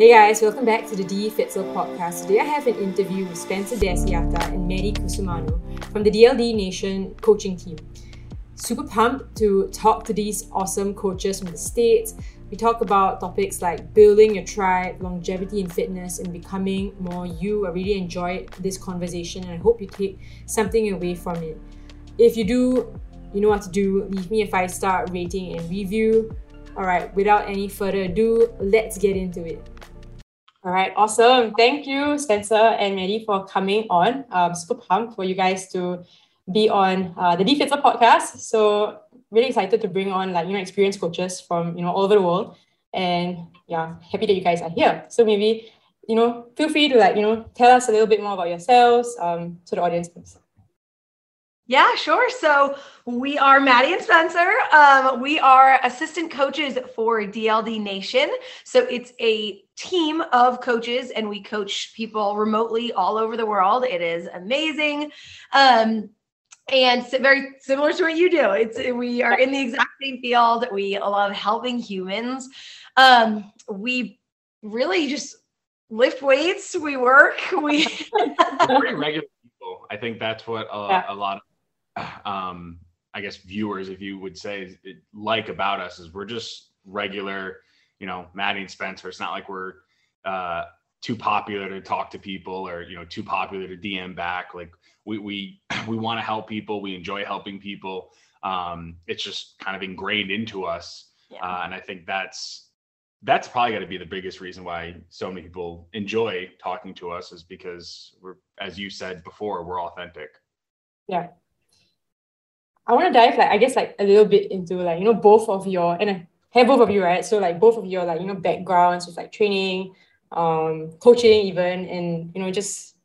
Hey guys, welcome back to the D. Fitzel Podcast. Today I have an interview with Spencer Desiata and Maddie Cusumano from the DLD Nation coaching team. Super pumped to talk to these awesome coaches from the States. We talk about topics like building your tribe, longevity in fitness, and becoming more you. I really enjoyed this conversation and I hope you take something away from it. If you do, you know what to do. Leave me a 5-star rating and review. Alright, without any further ado, let's get into it. All right, awesome. Thank you, Spencer and Maddie, for coming on. Super pumped for you guys to be on the D Fitzel Podcast. So really excited to bring on experienced coaches from all over the world, and yeah, happy that you guys are here. So maybe feel free to tell us a little bit more about yourselves to the audience, please. Yeah, sure. So we are Maddie and Spencer. We are assistant coaches for DLD Nation. So it's a team of coaches and we coach people remotely all over the world. It is amazing. And very similar to what you do. We are in the exact same field. We love helping humans. We really just lift weights. We work. We're pretty regular people. I think that's what a lot of I guess viewers, if you would say, about us is we're just regular, Maddie and Spencer. It's not like we're too popular to talk to people or too popular to DM back. Like we want to help people. We enjoy helping people. It's just kind of ingrained into us, and I think that's probably got to be the biggest reason why so many people enjoy talking to us is because we're, as you said before, we're authentic. Yeah. I want to dive, a little bit into, both of your, and I have both of you, right? So, both of your, backgrounds with, training, coaching even, and, just,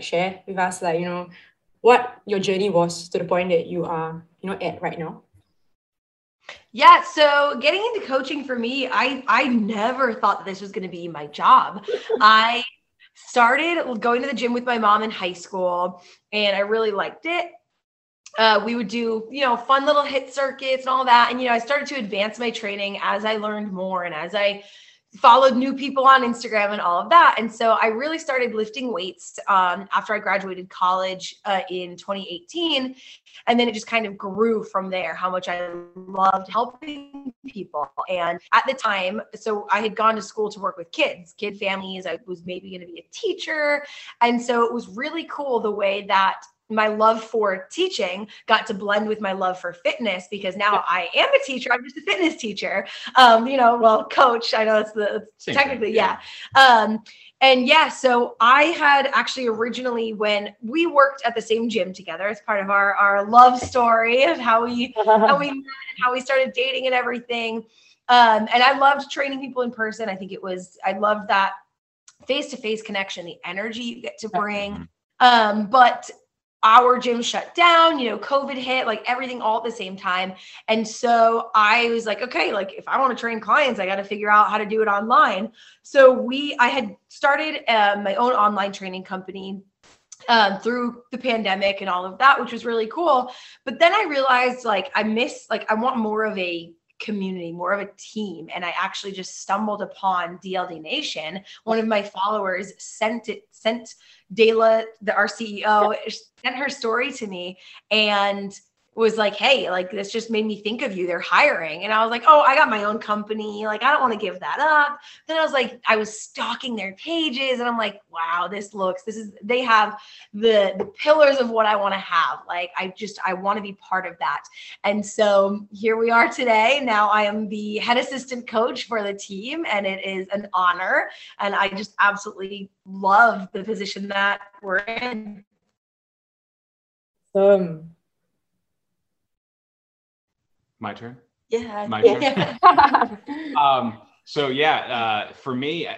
share with us, what your journey was to the point that you are, at right now. Yeah, so getting into coaching for me, I never thought that this was going to be my job. I started going to the gym with my mom in high school, and I really liked it. We would do, fun little hit circuits and all that. And, I started to advance my training as I learned more and as I followed new people on Instagram and all of that. And so I really started lifting weights after I graduated college in 2018. And then it just kind of grew from there, how much I loved helping people. And at the time, so I had gone to school to work with kid families. I was maybe going to be a teacher. And so it was really cool the way that my love for teaching got to blend with my love for fitness, because now I am a teacher. I'm just a fitness teacher. Coach, I know that's technically, yeah. So I had actually originally, when we worked at the same gym together, it's part of our love story of how we met and how we started dating and everything. And I loved training people in person. I loved that face-to-face connection, the energy you get to bring. But our gym shut down, COVID hit, everything all at the same time. And so I was like, okay, if I want to train clients, I got to figure out how to do it online. So I had started my own online training company through the pandemic and all of that, which was really cool. But then I realized I want more of a community, more of a team. And I actually just stumbled upon DLD Nation. One of my followers sent Dela, our CEO, sent her story to me and was like, hey, this just made me think of you. They're hiring. And I was like, oh, I got my own company. I don't want to give that up. Then I was like, I was stalking their pages and I'm like, wow, they have the pillars of what I want to have. I want to be part of that. And so here we are today. Now I am the head assistant coach for the team and it is an honor. And I just absolutely love the position that we're in. My turn? Yeah. My turn? For me,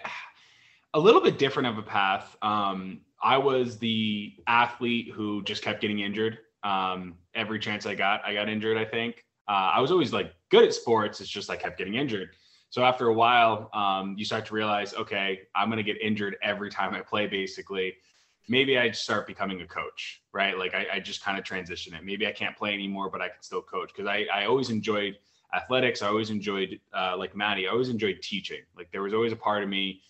a little bit different of a path. I was the athlete who just kept getting injured. Every chance I got injured, I think. I was always good at sports. It's just I kept getting injured. So after a while, you start to realize, okay, I'm going to get injured every time I play, basically. Maybe I start becoming a coach, right? I just kind of transition it. Maybe I can't play anymore, but I can still coach. Cause I always enjoyed athletics. I always enjoyed, like Maddie, I always enjoyed teaching. There was always a part of me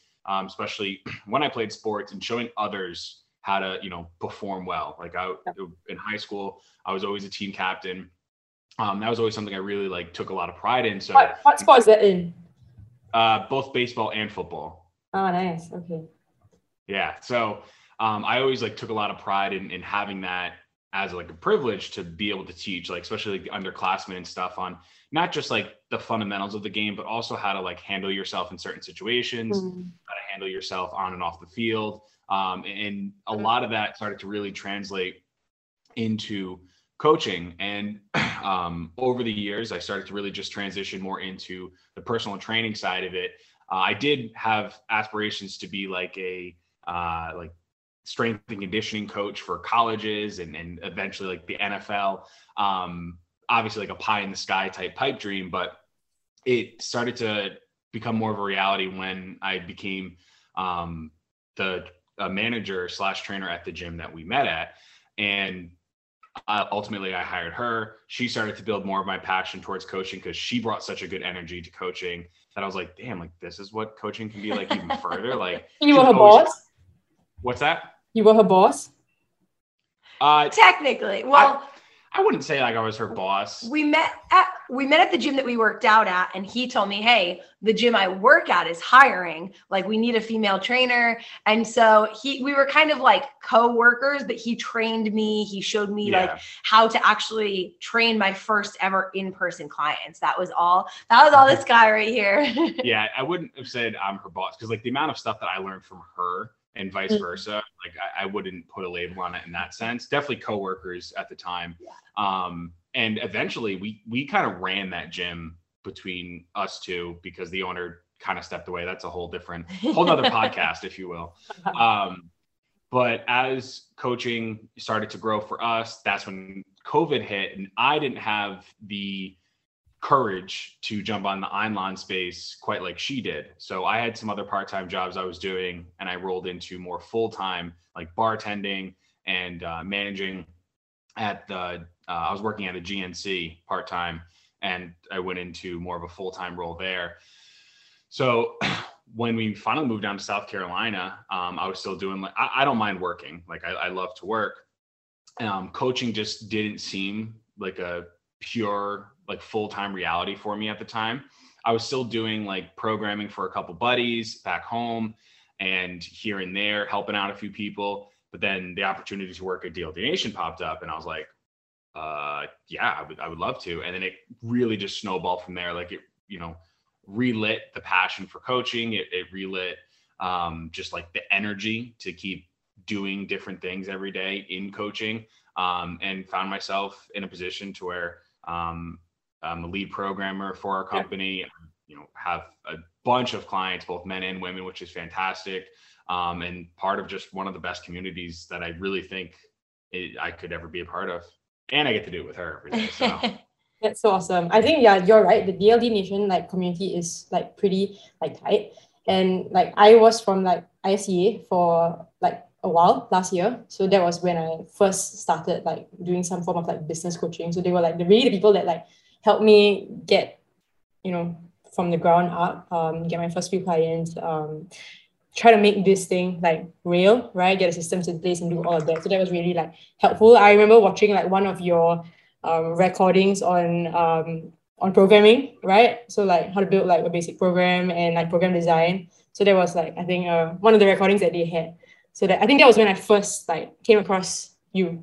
especially when I played sports, and showing others how to, you know, perform well. Like I, in high school, I was always a team captain. That was always something I really like took a lot of pride in. So what sport is that in? Both baseball and football. Oh, nice. Okay. Yeah. So I always like took a lot of pride in having that as like a privilege to be able to teach, like especially like underclassmen and stuff, on not just like the fundamentals of the game, but also how to like handle yourself in certain situations, how to handle yourself on and off the field. And a lot of that started to really translate into coaching. And over the years, I started to really just transition more into the personal training side of it. I did have aspirations to be like a like strength and conditioning coach for colleges and eventually like the NFL, obviously like a pie in the sky type pipe dream, but it started to become more of a reality when I became the manager / trainer at the gym that we met at. And ultimately I hired her. She started to build more of my passion towards coaching because she brought such a good energy to coaching that I was like, damn, like this is what coaching can be like even further. Like you were her boss? What's that? You were her boss? Technically. Well, I wouldn't say like I was her boss. We met at the gym that we worked out at, and he told me, hey, the gym I work at is hiring. Like we need a female trainer. And so we were kind of like co-workers, but he trained me. He showed me like how to actually train my first ever in-person clients. That was all this guy right here. Yeah. I wouldn't have said I'm her boss, because like the amount of stuff that I learned from her and vice versa, like I wouldn't put a label on it in that sense. Definitely coworkers at the time. Yeah. And eventually we kind of ran that gym between us two because the owner kind of stepped away. That's a whole nother podcast, if you will. But as coaching started to grow for us, that's when COVID hit, and I didn't have the courage to jump on the online space quite like she did. So I had some other part-time jobs I was doing, and I rolled into more full-time, like bartending and managing at the, I was working at a GNC part-time, and I went into more of a full-time role there. So when we finally moved down to South Carolina, I was still doing, like, I don't mind working. Like I love to work. Coaching just didn't seem like a pure, like full-time reality for me at the time. I was still doing like programming for a couple buddies back home and here and there, helping out a few people. But then the opportunity to work at DLD Nation popped up, and I was like, I would love to. And then it really just snowballed from there. Like it, you know, relit the passion for coaching. It relit just like the energy to keep doing different things every day in coaching, and found myself in a position to where I'm a lead programmer for our company. Yeah. You know, have a bunch of clients, both men and women, which is fantastic. And part of just one of the best communities that I really think I could ever be a part of. And I get to do it with her every day. So. That's so awesome. I think, yeah, you're right. The DLD Nation like community is like pretty like tight. And like I was from like ICA for like a while last year. So that was when I first started like doing some form of like business coaching. So they were like really the people that like helped me get, you know, from the ground up, get my first few clients, try to make this thing like real, right? Get the systems in place and do all of that. So that was really like helpful. I remember watching like one of your recordings on programming, right? So like how to build like a basic program and like program design. So that was like, I think one of the recordings that they had. So that I think that was when I first like came across you.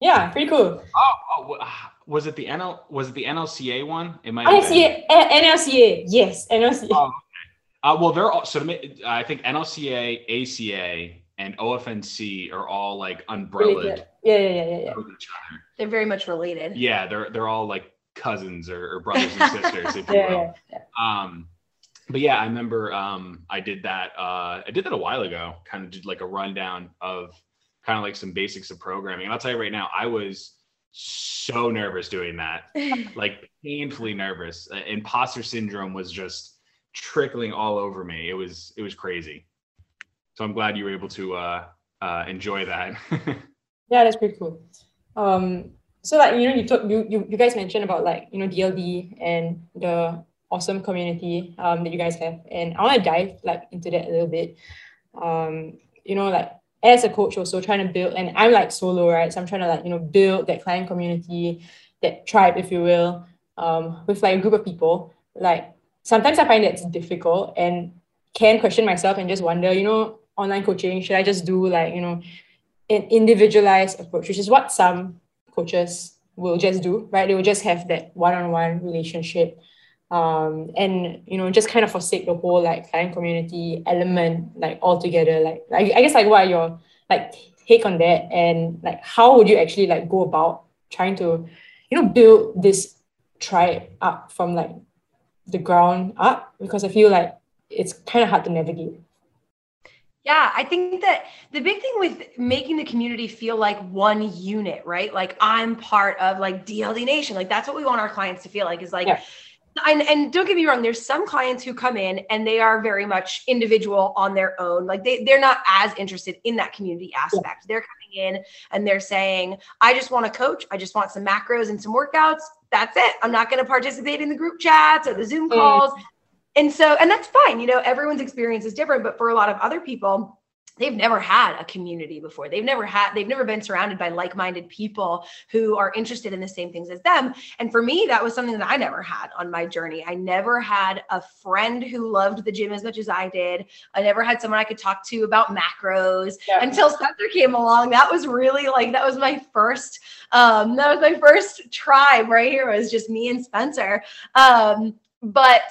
Yeah, pretty cool. Oh, was it the NLCA one? It might NLCA. Yes, NLCA. Oh, okay. Well, they're all. So I think NLCA, ACA, and OFNC are all like umbrellaed. Yeah. They're very much related. Yeah, they're all like cousins or brothers and sisters, if you will. Yeah. But yeah, I remember I did that a while ago, kind of did like a rundown of kind of like some basics of programming. And I'll tell you right now, I was so nervous doing that, like painfully nervous. Imposter syndrome was just trickling all over me. It was crazy. So I'm glad you were able to enjoy that. Yeah, that's pretty cool. So like, you know, you guys mentioned about like, you know, DLD and the awesome community that you guys have, and I want to dive into that a little bit. As a coach, also trying to build, and I'm solo, right? So I'm trying to build that client community, that tribe, if you will, with a group of people. Sometimes I find that's difficult and can question myself and just wonder, online coaching, should I just do an individualized approach, which is what some coaches will just do, right? They will just have that one-on-one relationship, and just kind of forsake the whole client community element altogether. I guess what are your take on that, and how would you actually go about trying to build this tribe up from the ground up? Because I feel it's kind of hard to navigate. Yeah, I think that the big thing with making the community feel like one unit, right? I'm part of DLD Nation. That's what we want our clients to feel like is yeah. And don't get me wrong, there's some clients who come in and they are very much individual on their own. They're not as interested in that community aspect. Yeah. They're coming in and they're saying, I just want a coach. I just want some macros and some workouts. That's it. I'm not going to participate in the group chats or the Zoom calls. Mm. And that's fine. Everyone's experience is different, but for a lot of other people, they've never had a community before. They've never been surrounded by like-minded people who are interested in the same things as them. And for me, that was something that I never had on my journey. I never had a friend who loved the gym as much as I did. I never had someone I could talk to about macros until Spencer came along. That was really that was my first tribe right here. It was just me and Spencer.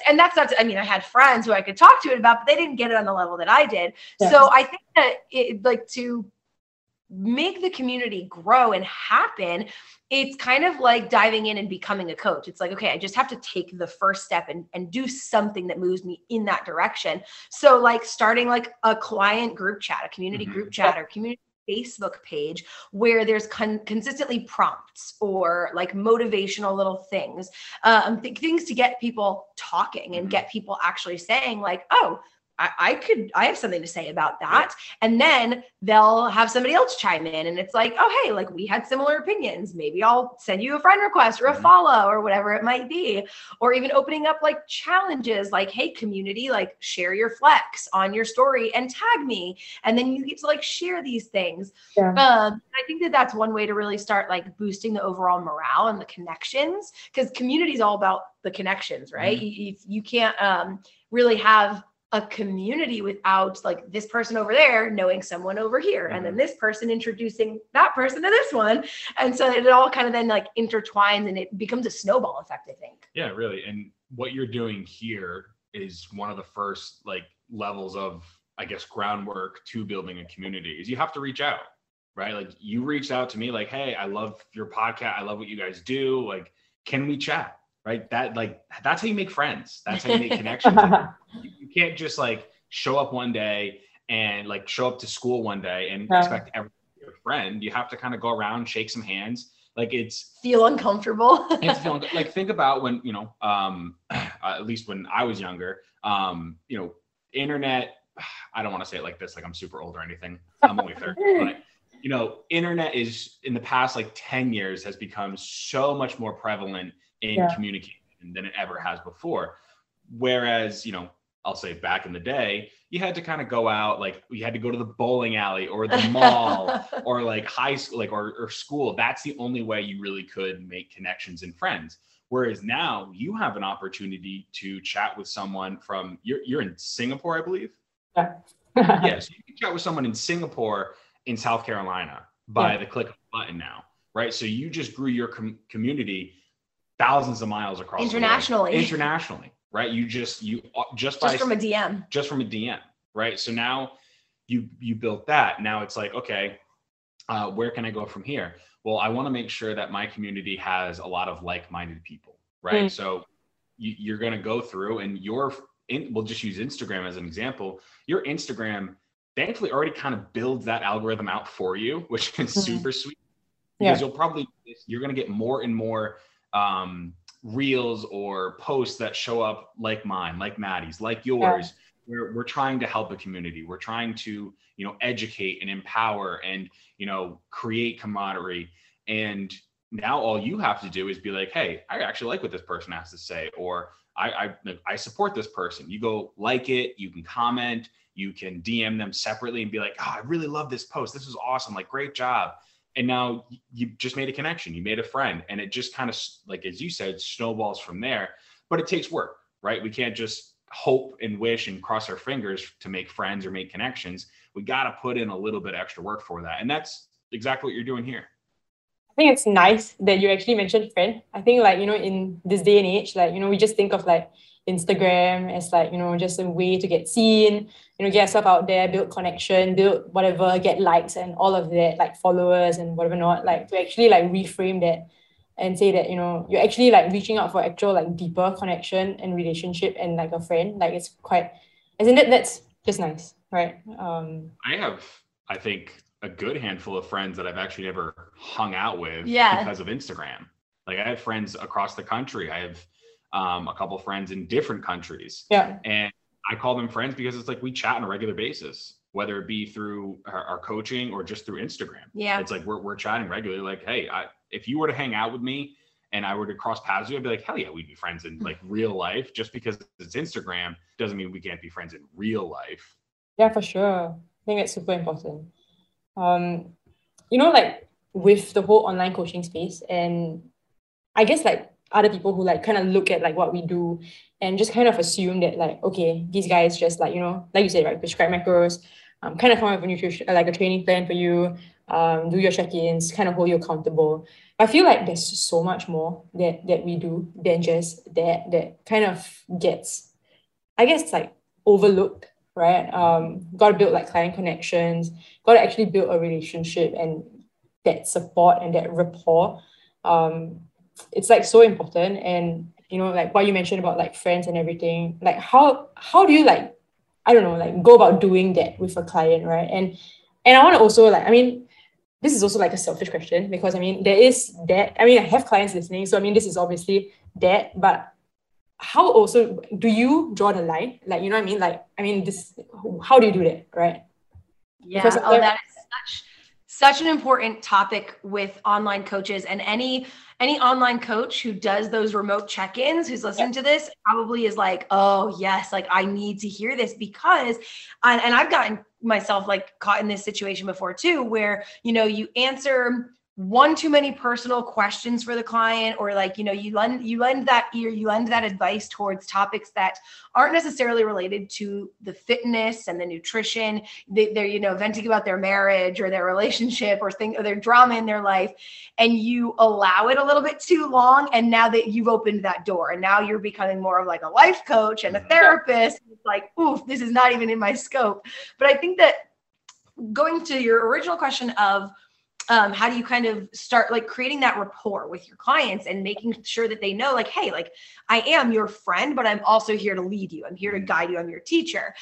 And that's not, I had friends who I could talk to it about, but they didn't get it on the level that I did. Yeah. So I think that to make the community grow and happen, it's kind of diving in and becoming a coach. It's okay, I just have to take the first step and do something that moves me in that direction. So starting a client group chat, a community group chat or community Facebook page where there's consistently prompts or motivational little things, things to get people talking and get people actually saying oh, I have something to say about that. And then they'll have somebody else chime in and it's oh, hey, we had similar opinions. Maybe I'll send you a friend request or a follow or whatever it might be. Or even opening up challenges, hey, community, share your flex on your story and tag me. And then you get to share these things. Yeah. I think that that's one way to really start boosting the overall morale and the connections, because community is all about the connections, right? You can't really have a community without this person over there knowing someone over here, and then this person introducing that person to this one, and so it all kind of then intertwines and it becomes a snowball effect, I think. Yeah, really. And what you're doing here is one of the first levels of, I guess, groundwork to building a community is you have to reach out, right? You reached out to me hey, I love your podcast, I love what you guys do, can we chat? Right. That's how you make friends. That's how you make connections. You can't just show up one day and show up to school one day and expect everyone to be your friend. You have to kind of go around, shake some hands. Feel uncomfortable. Think about when, at least when I was younger, internet, I don't want to say it like this, I'm super old or anything. I'm only 30. But, internet is in the past 10 years has become so much more prevalent in communication than it ever has before. Whereas, I'll say back in the day, you had to kind of go out, you had to go to the bowling alley or the mall or high school, or school. That's the only way you really could make connections and friends. Whereas now you have an opportunity to chat with someone from, you're in Singapore, I believe. Yeah. So you can chat with someone in Singapore, in South Carolina by the click of a button now, right? So you just grew your community thousands of miles across internationally, right? Just from a DM, right? So now you built that. Now it's okay, where can I go from here? Well, I want to make sure that my community has a lot of like-minded people, right? So you're going to go through and we'll just use Instagram as an example. Your Instagram thankfully already kind of builds that algorithm out for you, which is super sweet, because you're going to get more and more reels or posts that show up like mine, like Maddie's, like yours. We're trying to help the community. We're trying to, educate and empower and, create camaraderie. And now all you have to do is be hey, I actually like what this person has to say, or I support this person. You go like it, you can comment, you can DM them separately and be like, oh, I really love this post. This is awesome. Like, great job. And now you just made a connection. You made a friend, and it just kind of, like, as you said, snowballs from there, but it takes work, right? We can't just hope and wish and cross our fingers to make friends or make connections. We got to put in a little bit of extra work for that. And that's exactly what you're doing here. I think it's nice that you actually mentioned friend. I think, like, you know, in this day and age, like, you know, we just think of like Instagram as like, you know, just a way to get seen, you know, get yourself out there, build connection, build whatever, get likes and all of that, like followers and whatever not, like to actually like reframe that and say that, you know, you're actually like reaching out for actual like deeper connection and relationship and like a friend, like it's quite, isn't it? That's just nice, right? I have, I think, a good handful of friends that I've actually never hung out with because of Instagram. Like, I have friends across the country. I have a couple of friends in different countries. Yeah. And I call them friends because it's like we chat on a regular basis, whether it be through our coaching or just through Instagram. Yeah. It's like we're chatting regularly. Like, hey, if you were to hang out with me and I were to cross paths with you, I'd be like, hell yeah, we'd be friends in like real life. Just because it's Instagram doesn't mean we can't be friends in real life. Yeah, for sure. I think it's super important. You know, like with the whole online coaching space, and I guess like other people who like kind of look at like what we do and just kind of assume that like, okay, these guys just like, you know, like you said, right, prescribe macros, kind of come up with a nutrition, like a training plan for you, do your check-ins, kind of hold you accountable. I feel like there's so much more that we do than just that kind of gets, I guess, like overlooked. Right? Got to build like client connections, got to actually build a relationship and that support and that rapport. It's like so important. And, you know, like what you mentioned about like friends and everything, like how do you like, I don't know, like go about doing that with a client, right? And I want to also like, I mean, this is also like a selfish question because I mean, there is that, I mean, I have clients listening. So I mean, this is obviously that, but how also do you draw the line? Like, you know what I mean? Like, I mean, this, how do you do that? Right. Yeah. That is such an important topic with online coaches, and any online coach who does those remote check-ins, who's listening to this probably is like, oh yes, like I need to hear this, because, and I've gotten myself like caught in this situation before too, where, you know, you answer one too many personal questions for the client, or like, you know, you lend that ear, you lend that advice towards topics that aren't necessarily related to the fitness and the nutrition. They're, you know, venting about their marriage or their relationship or their drama in their life, and you allow it a little bit too long. And now that you've opened that door, and now you're becoming more of like a life coach and a therapist, it's like, oof, this is not even in my scope. But I think that going to your original question of, how do you kind of start like creating that rapport with your clients and making sure that they know like, hey, like I am your friend, but I'm also here to lead you. I'm here to guide you. I'm your teacher.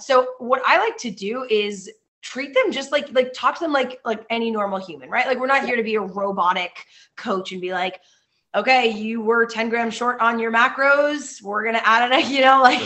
So what I like to do is treat them just like talk to them like any normal human, right? Like, we're not here to be a robotic coach and be like, okay, you were 10 grams short on your macros. We're going to add it, you know, like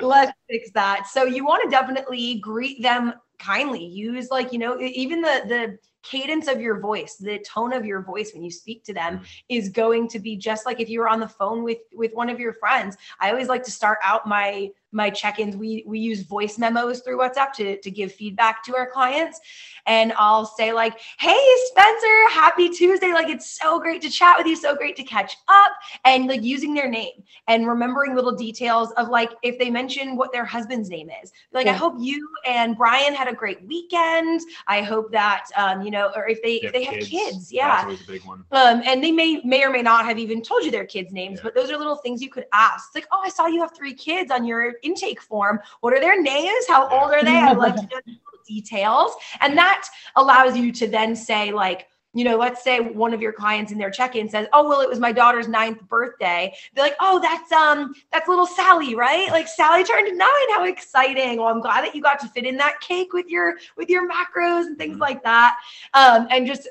let's fix that. So you want to definitely greet them kindly. Use like, you know, even the cadence of your voice, the tone of your voice when you speak to them is going to be just like if you were on the phone with one of your friends. I always like to start out my check-ins. We use voice memos through WhatsApp to give feedback to our clients. And I'll say like, hey, Spencer, happy Tuesday. Like, it's so great to chat with you. So great to catch up. And like using their name and remembering little details of like, if they mention what their husband's name is, like, I hope you and Brian had a great weekend. I hope that, you know, or if they have kids. Yeah. That's always a big one. And they may or may not have even told you their kids' names, but those are little things you could ask. It's like, oh, I saw you have 3 kids on your intake form. What are their names? How old are they? I'd like to know the little details. And that allows you to then say like, you know, let's say one of your clients in their check-in says, oh, well, it was my daughter's 9th birthday. They're like, oh, that's little Sally, right? Like, Sally turned 9. How exciting. Well, I'm glad that you got to fit in that cake with your macros and things like that. And just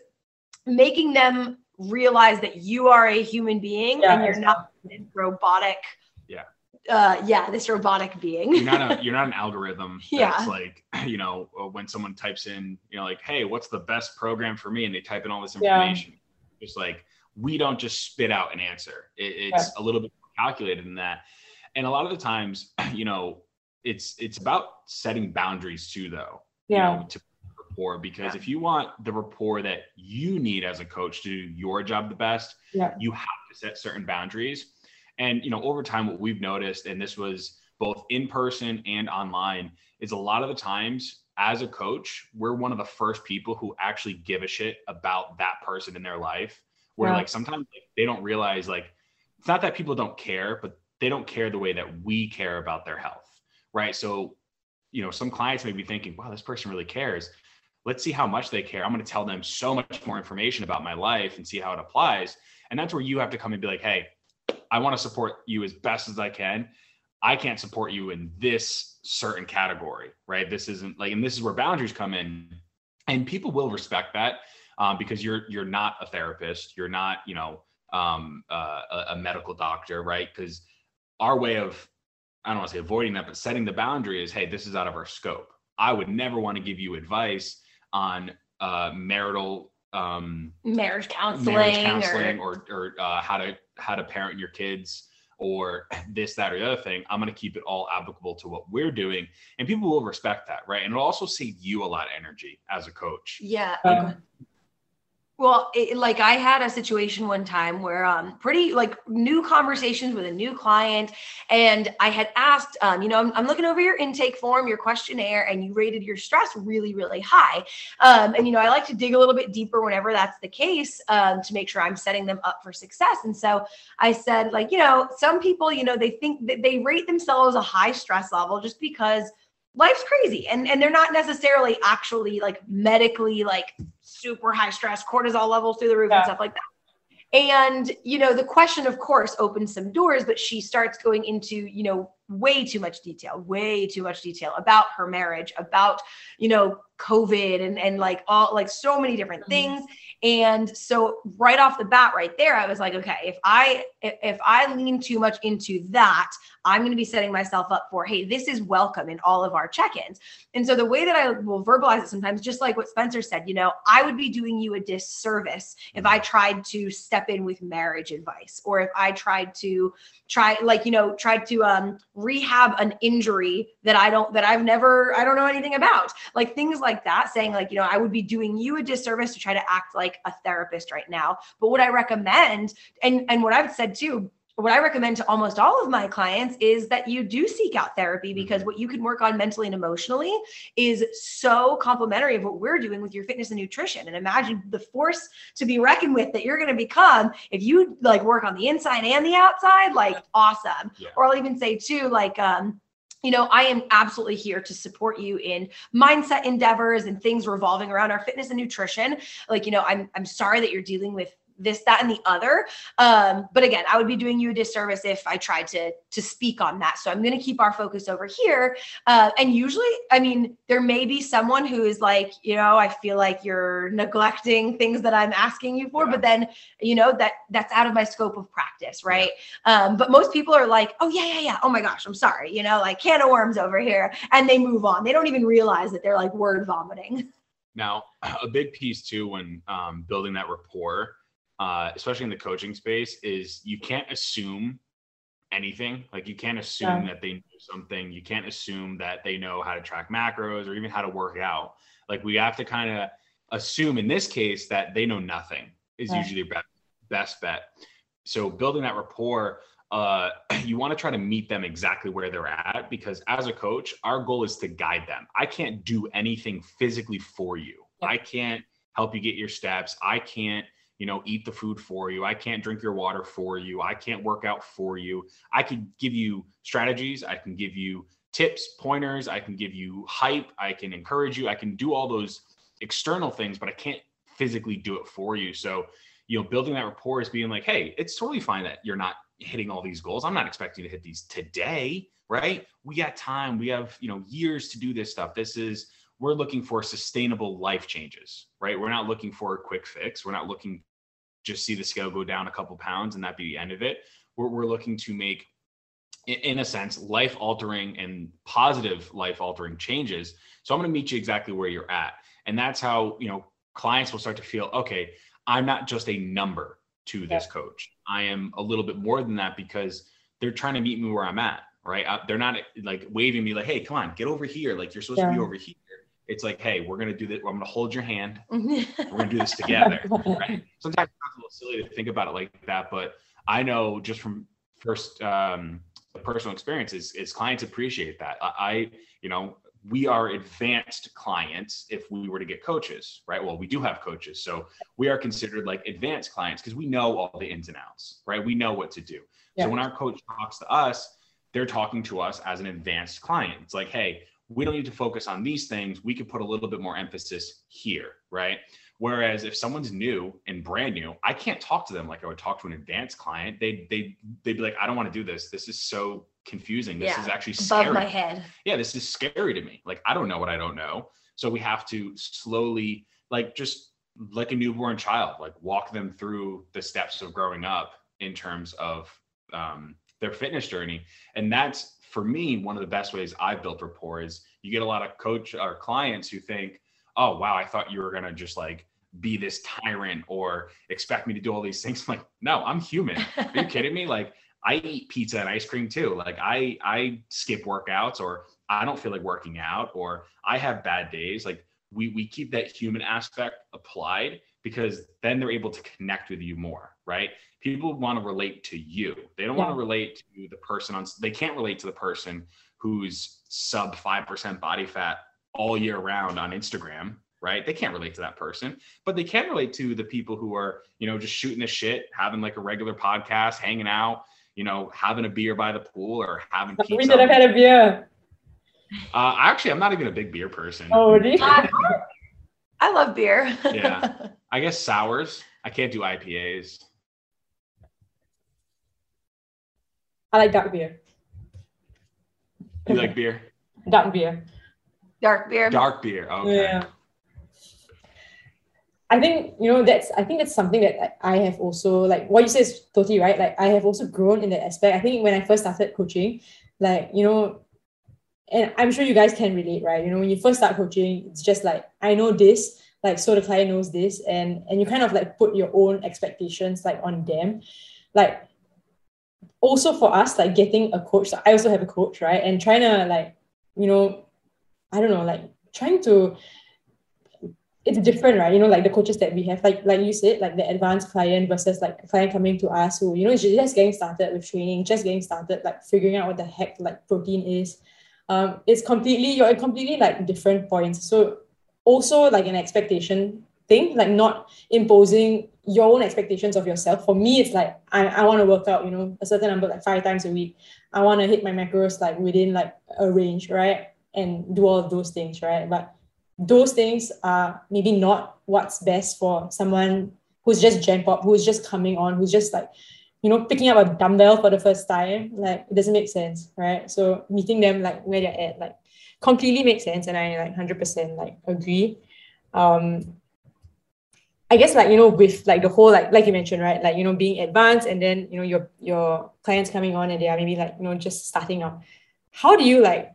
making them realize that you are a human being and you're not robotic. This robotic being. you're not an algorithm. That's like, you know, when someone types in, you know, like, hey, what's the best program for me? And they type in all this information. Just like, we don't just spit out an answer. It's a little bit calculated in that. And a lot of the times, you know, it's about setting boundaries too, though. Yeah. You know, to rapport, because if you want the rapport that you need as a coach to do your job the best, you have to set certain boundaries. And, you know, over time, what we've noticed, and this was both in person and online, is a lot of the times as a coach, we're one of the first people who actually give a shit about that person in their life. Where like sometimes they don't realize, like, it's not that people don't care, but they don't care the way that we care about their health. Right. So, you know, some clients may be thinking, wow, this person really cares. Let's see how much they care. I'm going to tell them so much more information about my life and see how it applies. And that's where you have to come and be like, hey, I want to support you as best as I can. I can't support you in this certain category, right? This isn't like, and this is where boundaries come in, and people will respect that. Because you're not a therapist, you're not, you know, a medical doctor, right? Because our way of, I don't want to say avoiding that, but setting the boundary is, hey, this is out of our scope. I would never want to give you advice on marriage counseling or how to parent your kids or this, that, or the other thing. I'm going to keep it all applicable to what we're doing, and people will respect that, right? And it'll also save you a lot of energy as a coach. Yeah. Well, like I had a situation one time where pretty like new conversations with a new client, and I had asked, I'm looking over your intake form, your questionnaire, and you rated your stress really, really high. And, you know, I like to dig a little bit deeper whenever that's the case to make sure I'm setting them up for success. And so I said, like, you know, some people, you know, they think that they rate themselves a high stress level just because life's crazy, and they're not necessarily actually like medically like super high stress, cortisol levels through the roof and stuff like that. And, you know, the question of course opens some doors, but she starts going into, you know, way too much detail about her marriage, about, you know, COVID and like all, like so many different things. And so right off the bat right there, I was like, okay, if I lean too much into that, I'm going to be setting myself up for, hey, this is welcome in all of our check-ins. And so the way that I will verbalize it sometimes, just like what Spencer said, you know, I would be doing you a disservice if I tried to step in with marriage advice, or if I tried to rehab an injury that I don't know anything about, like things like that, saying like, you know, I would be doing you a disservice to try to act like a therapist right now. But what I recommend, and what I've said too, what I recommend to almost all of my clients is that you do seek out therapy, because what you can work on mentally and emotionally is so complementary of what we're doing with your fitness and nutrition. And imagine the force to be reckoned with that you're going to become if you like work on the inside and the outside, like awesome. Yeah. Or I'll even say too, like, you know, I am absolutely here to support you in mindset endeavors and things revolving around our fitness and nutrition. Like, you know, I'm sorry that you're dealing with this, that, and the other. But again, I would be doing you a disservice if I tried to speak on that. So I'm going to keep our focus over here. And usually, I mean, there may be someone who is like, you know, I feel like you're neglecting things that I'm asking you for, but then, you know, that's out of my scope of practice. Right. Yeah. But most people are like, oh yeah. Oh my gosh, I'm sorry. You know, like can of worms over here, and they move on. They don't even realize that they're like word vomiting. Now, a big piece too, when building that rapport, especially in the coaching space, is you can't assume anything. Like you can't assume that they know something. You can't assume that they know how to track macros or even how to work out. Like we have to kind of assume in this case that they know nothing is usually their best bet. So building that rapport, you want to try to meet them exactly where they're at, because as a coach, our goal is to guide them. I can't do anything physically for you. I can't help you get your steps. I can't, you know, eat the food for you. I can't drink your water for you. I can't work out for you. I can give you strategies. I can give you tips, pointers. I can give you hype. I can encourage you. I can do all those external things, but I can't physically do it for you. So, you know, building that rapport is being like, hey, it's totally fine that you're not hitting all these goals. I'm not expecting you to hit these today, right? We got time. We have, you know, years to do this stuff. We're looking for sustainable life changes, right? We're not looking for a quick fix. We're not looking just see the scale go down a couple pounds and that be the end of it. We're looking to make, in a sense, life-altering and positive life-altering changes. So I'm going to meet you exactly where you're at. And that's how, you know, clients will start to feel, okay, I'm not just a number to this coach. I am a little bit more than that, because they're trying to meet me where I'm at, right? They're not like waving me like, hey, come on, get over here. Like you're supposed to be over here. It's like, hey, we're going to do this. I'm going to hold your hand. We're going to do this together. Right? Sometimes it's a little silly to think about it like that, but I know just from first personal experience is clients appreciate that. We are advanced clients if we were to get coaches, right? Well, we do have coaches. So we are considered like advanced clients because we know all the ins and outs, right? We know what to do. Yeah. So when our coach talks to us, they're talking to us as an advanced client. It's like, hey, we don't need to focus on these things. We could put a little bit more emphasis here, right? Whereas if someone's new and brand new, I can't talk to them like I would talk to an advanced client. They'd be like, I don't want to do this. This is so confusing. This is actually scary. Above my head. Yeah, this is scary to me. Like, I don't know what I don't know. So we have to slowly, like just like a newborn child, like walk them through the steps of growing up in terms of their fitness journey. And that's, for me, one of the best ways I've built rapport is you get a lot of coach or clients who think, oh, wow, I thought you were going to just like be this tyrant or expect me to do all these things. I'm like, no, I'm human. Are you kidding me? Like I eat pizza and ice cream too. Like I skip workouts or I don't feel like working out or I have bad days. Like we keep that human aspect applied because then they're able to connect with you more, right? People want to relate to you. They don't want to relate to the person they can't relate to the person who's sub 5% body fat all year round on Instagram, right? They can't relate to that person, but they can relate to the people who are, just shooting the shit, having like a regular podcast, hanging out, having a beer by the pool or having pizza. We should have had a beer. Actually, I'm not even a big beer person. Oh, really? I love beer. Yeah. I guess sours. I can't do IPAs. I like dark beer. You like beer? Dark beer. Dark beer. Dark beer. Okay. Yeah. I think that's something that I have also, like what you said is totally right. Like I have also grown in that aspect. I think when I first started coaching, like, and I'm sure you guys can relate, right? When you first start coaching, it's just like, I know this, like, so the client knows this, and you kind of like put your own expectations like on them. Like also for us, like getting a coach, so I also have a coach, right? And trying to like, it's different, right? Like the coaches that we have, like you said, like the advanced client versus like a client coming to us who, is just getting started with training, just getting started, like figuring out what the heck like protein is. It's completely, you're at completely like different points. So also like an expectation thing, like not imposing your own expectations of yourself. For me, it's like, I want to work out, a certain number, like 5 times a week. I want to hit my macros, like within like a range, right? And do all of those things, right? But those things are maybe not what's best for someone who's just gen pop, who's just coming on, who's just like, picking up a dumbbell for the first time. Like, it doesn't make sense, right? So meeting them like where they're at, like completely makes sense. And I like 100% like agree. I guess like, with like the whole, like you mentioned, right? Like, being advanced and then, your clients coming on and they are maybe like, just starting out. How do you like,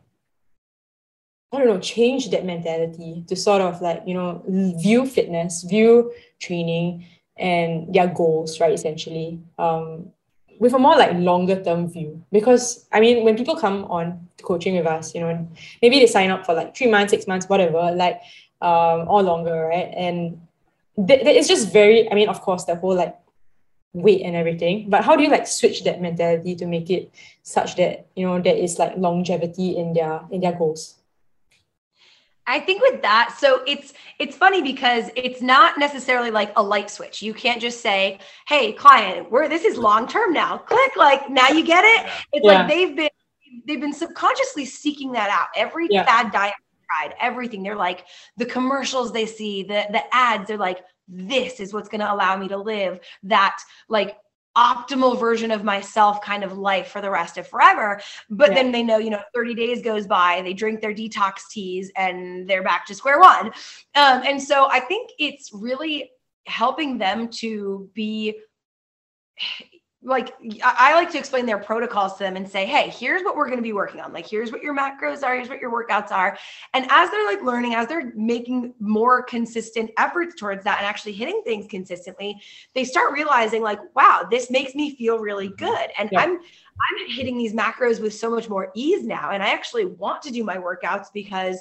change that mentality to sort of like, view fitness, view training and their goals, right? Essentially, with a more like longer term view, because I mean, when people come on to coaching with us, and maybe they sign up for like 3 months, 6 months, whatever, like, or longer. Right. And it's just very, I mean, of course the whole like weight and everything, but how do you like switch that mentality to make it such that, there is like longevity in their goals? I think with that, so it's funny because it's not necessarily like a light switch. You can't just say, hey, client, this is long-term now. Click, like now you get it. It's like they've been subconsciously seeking that out. Every fad diet they tried, everything. They're like, the commercials they see, the ads, they're like, this is what's going to allow me to live that like optimal version of myself kind of life for the rest of forever. But then they know, 30 days goes by, they drink their detox teas and they're back to square one. And so I think it's really helping them to be like, I like to explain their protocols to them and say, hey, here's what we're going to be working on. Like, here's what your macros are, here's what your workouts are. And as they're like learning, as they're making more consistent efforts towards that and actually hitting things consistently, they start realizing like, wow, this makes me feel really good. And yeah. I'm hitting these macros with so much more ease now. And I actually want to do my workouts because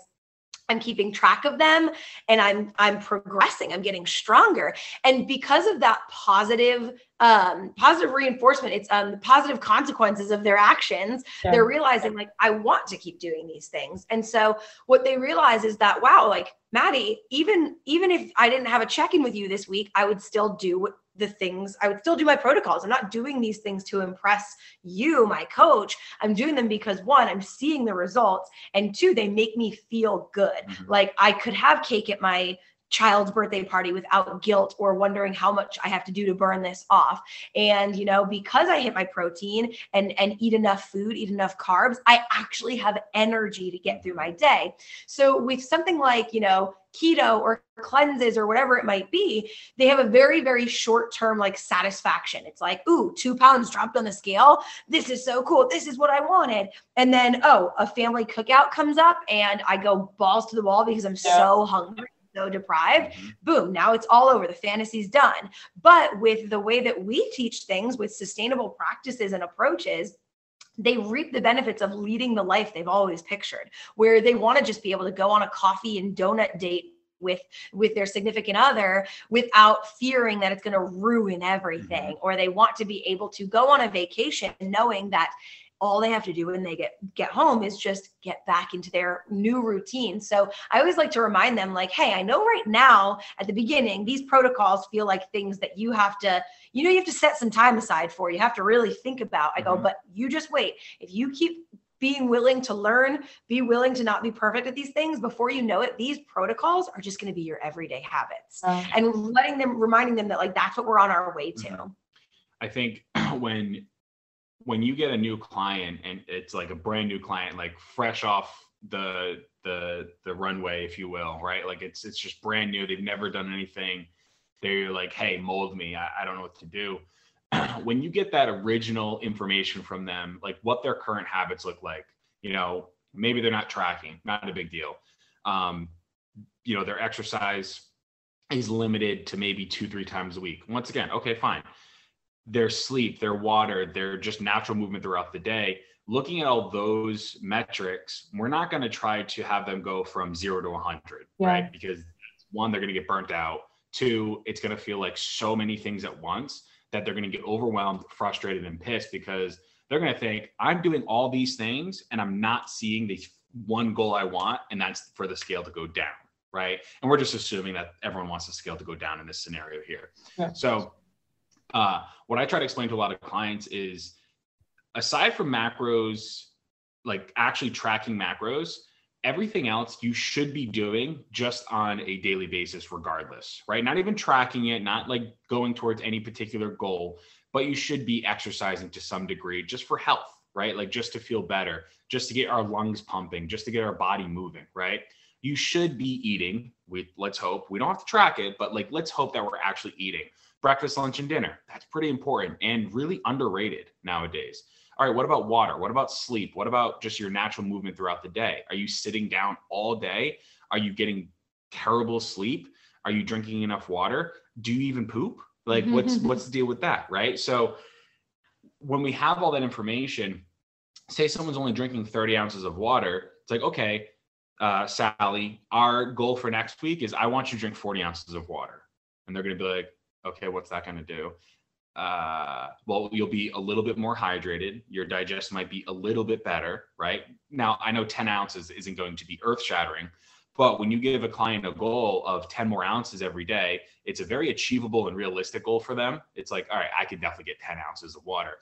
I'm keeping track of them and I'm progressing, I'm getting stronger. And because of that positive reinforcement, it's the positive consequences of their actions. Yeah. They're realizing like, I want to keep doing these things. And so what they realize is that, wow, like Maddie, even if I didn't have a check-in with you this week, I would still do the things, I would still do my protocols. I'm not doing these things to impress you, my coach. I'm doing them because one, I'm seeing the results, and two, they make me feel good. Mm-hmm. Like I could have cake at my child's birthday party without guilt or wondering how much I have to do to burn this off. And, you know, because I hit my protein and eat enough food, eat enough carbs, I actually have energy to get through my day. So with something like, you know, keto or cleanses or whatever it might be, they have a very, very short-term like satisfaction. It's like, ooh, 2 pounds dropped on the scale. This is so cool. This is what I wanted. And then, oh, a family cookout comes up and I go balls to the wall because I'm so hungry, so deprived. Mm-hmm. Boom. Now it's all over. The fantasy's done. But with the way that we teach things with sustainable practices and approaches, they reap the benefits of leading the life they've always pictured, where they want to just be able to go on a coffee and donut date with their significant other without fearing that it's going to ruin everything. Mm-hmm. Or they want to be able to go on a vacation knowing that all they have to do when they get home is just get back into their new routine. So I always like to remind them like, hey, I know right now at the beginning, these protocols feel like things that you have to, you know, you have to set some time aside for, you have to really think about. I go, but you just wait. If you keep being willing to learn, be willing to not be perfect at these things, before you know it, these protocols are just going to be your everyday habits. And reminding them that like, that's what we're on our way to. Mm-hmm. I think when you get a new client and it's like a brand new client, like fresh off the runway, if you will, right? Like it's just brand new. They've never done anything. They're like, hey, mold me. I don't know what to do. When you get that original information from them, like what their current habits look like, you know, maybe they're not tracking, not a big deal. You know, their exercise is limited to maybe 2-3 times a week. Once again, okay, fine. Their sleep, their water, their just natural movement throughout the day, looking at all those metrics, we're not going to try to have them go from 0 to 100, yeah. Right? Because one, they're going to get burnt out. Two, it's going to feel like so many things at once that they're going to get overwhelmed, frustrated, and pissed because they're going to think, I'm doing all these things and I'm not seeing the one goal I want, and that's for the scale to go down, right? And we're just assuming that everyone wants the scale to go down in this scenario here. Yeah. So what I try to explain to a lot of clients is, aside from macros, like actually tracking macros, everything else you should be doing just on a daily basis regardless, right? Not even tracking it, not like going towards any particular goal, but you should be exercising to some degree just for health, right? Like just to feel better, just to get our lungs pumping, just to get our body moving, right? You should be eating. Let's hope, we don't have to track it, but like, let's hope that we're actually eating breakfast, lunch, and dinner. That's pretty important and really underrated nowadays. All right, what about water? What about sleep? What about just your natural movement throughout the day? Are you sitting down all day? Are you getting terrible sleep? Are you drinking enough water? Do you even poop? Like what's the deal with that, right? So when we have all that information, say someone's only drinking 30 ounces of water, it's like, okay, Sally, our goal for next week is I want you to drink 40 ounces of water. And they're going to be like, okay, what's that going to do? Well, you'll be a little bit more hydrated. Your digest might be a little bit better, right? Now, I know 10 ounces isn't going to be earth shattering, but when you give a client a goal of 10 more ounces every day, it's a very achievable and realistic goal for them. It's like, all right, I could definitely get 10 ounces of water.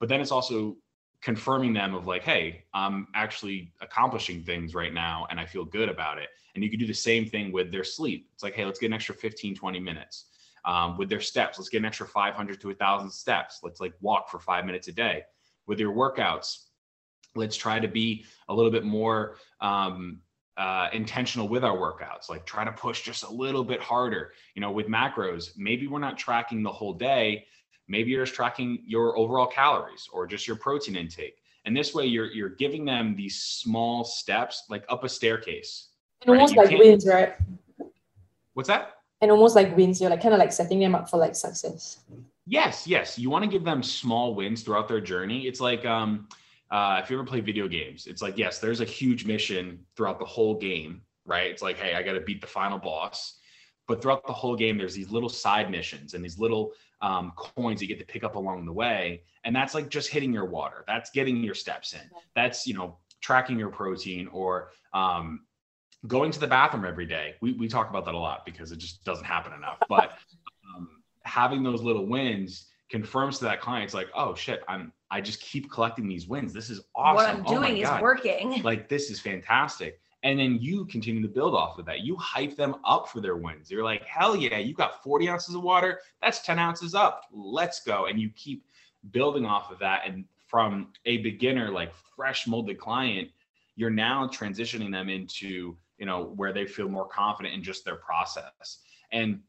But then it's also confirming them of like, hey, I'm actually accomplishing things right now and I feel good about it. And you can do the same thing with their sleep. It's like, hey, let's get an extra 15, 20 minutes. With their steps, let's get an extra 500 to 1,000 steps. Let's like walk for 5 minutes a day. With your workouts, let's try to be a little bit more intentional with our workouts, like try to push just a little bit harder. You know, with macros, maybe we're not tracking the whole day, Maybe you're just tracking your overall calories or just your protein intake. And this way you're giving them these small steps, like up a staircase. And right? Almost like wins, right? What's that? And almost like wins, you're like kind of like setting them up for like success. Yes, yes. You want to give them small wins throughout their journey. It's like if you ever play video games, it's like, yes, there's a huge mission throughout the whole game, right? It's like, hey, I got to beat the final boss. But throughout the whole game, there's these little side missions and these little coins you get to pick up along the way. And that's like just hitting your water. That's getting your steps in. That's, you know, tracking your protein or going to the bathroom every day. We talk about that a lot because it just doesn't happen enough. But having those little wins confirms to that client, it's like, oh shit, I just keep collecting these wins. This is awesome. What I'm doing is working. Like, this is fantastic. And then you continue to build off of that. You hype them up for their wins. You're like, hell yeah, you got 40 ounces of water. That's 10 ounces up. Let's go. And you keep building off of that. And from a beginner, like fresh molded client, you're now transitioning them into, you know, where they feel more confident in just their process. And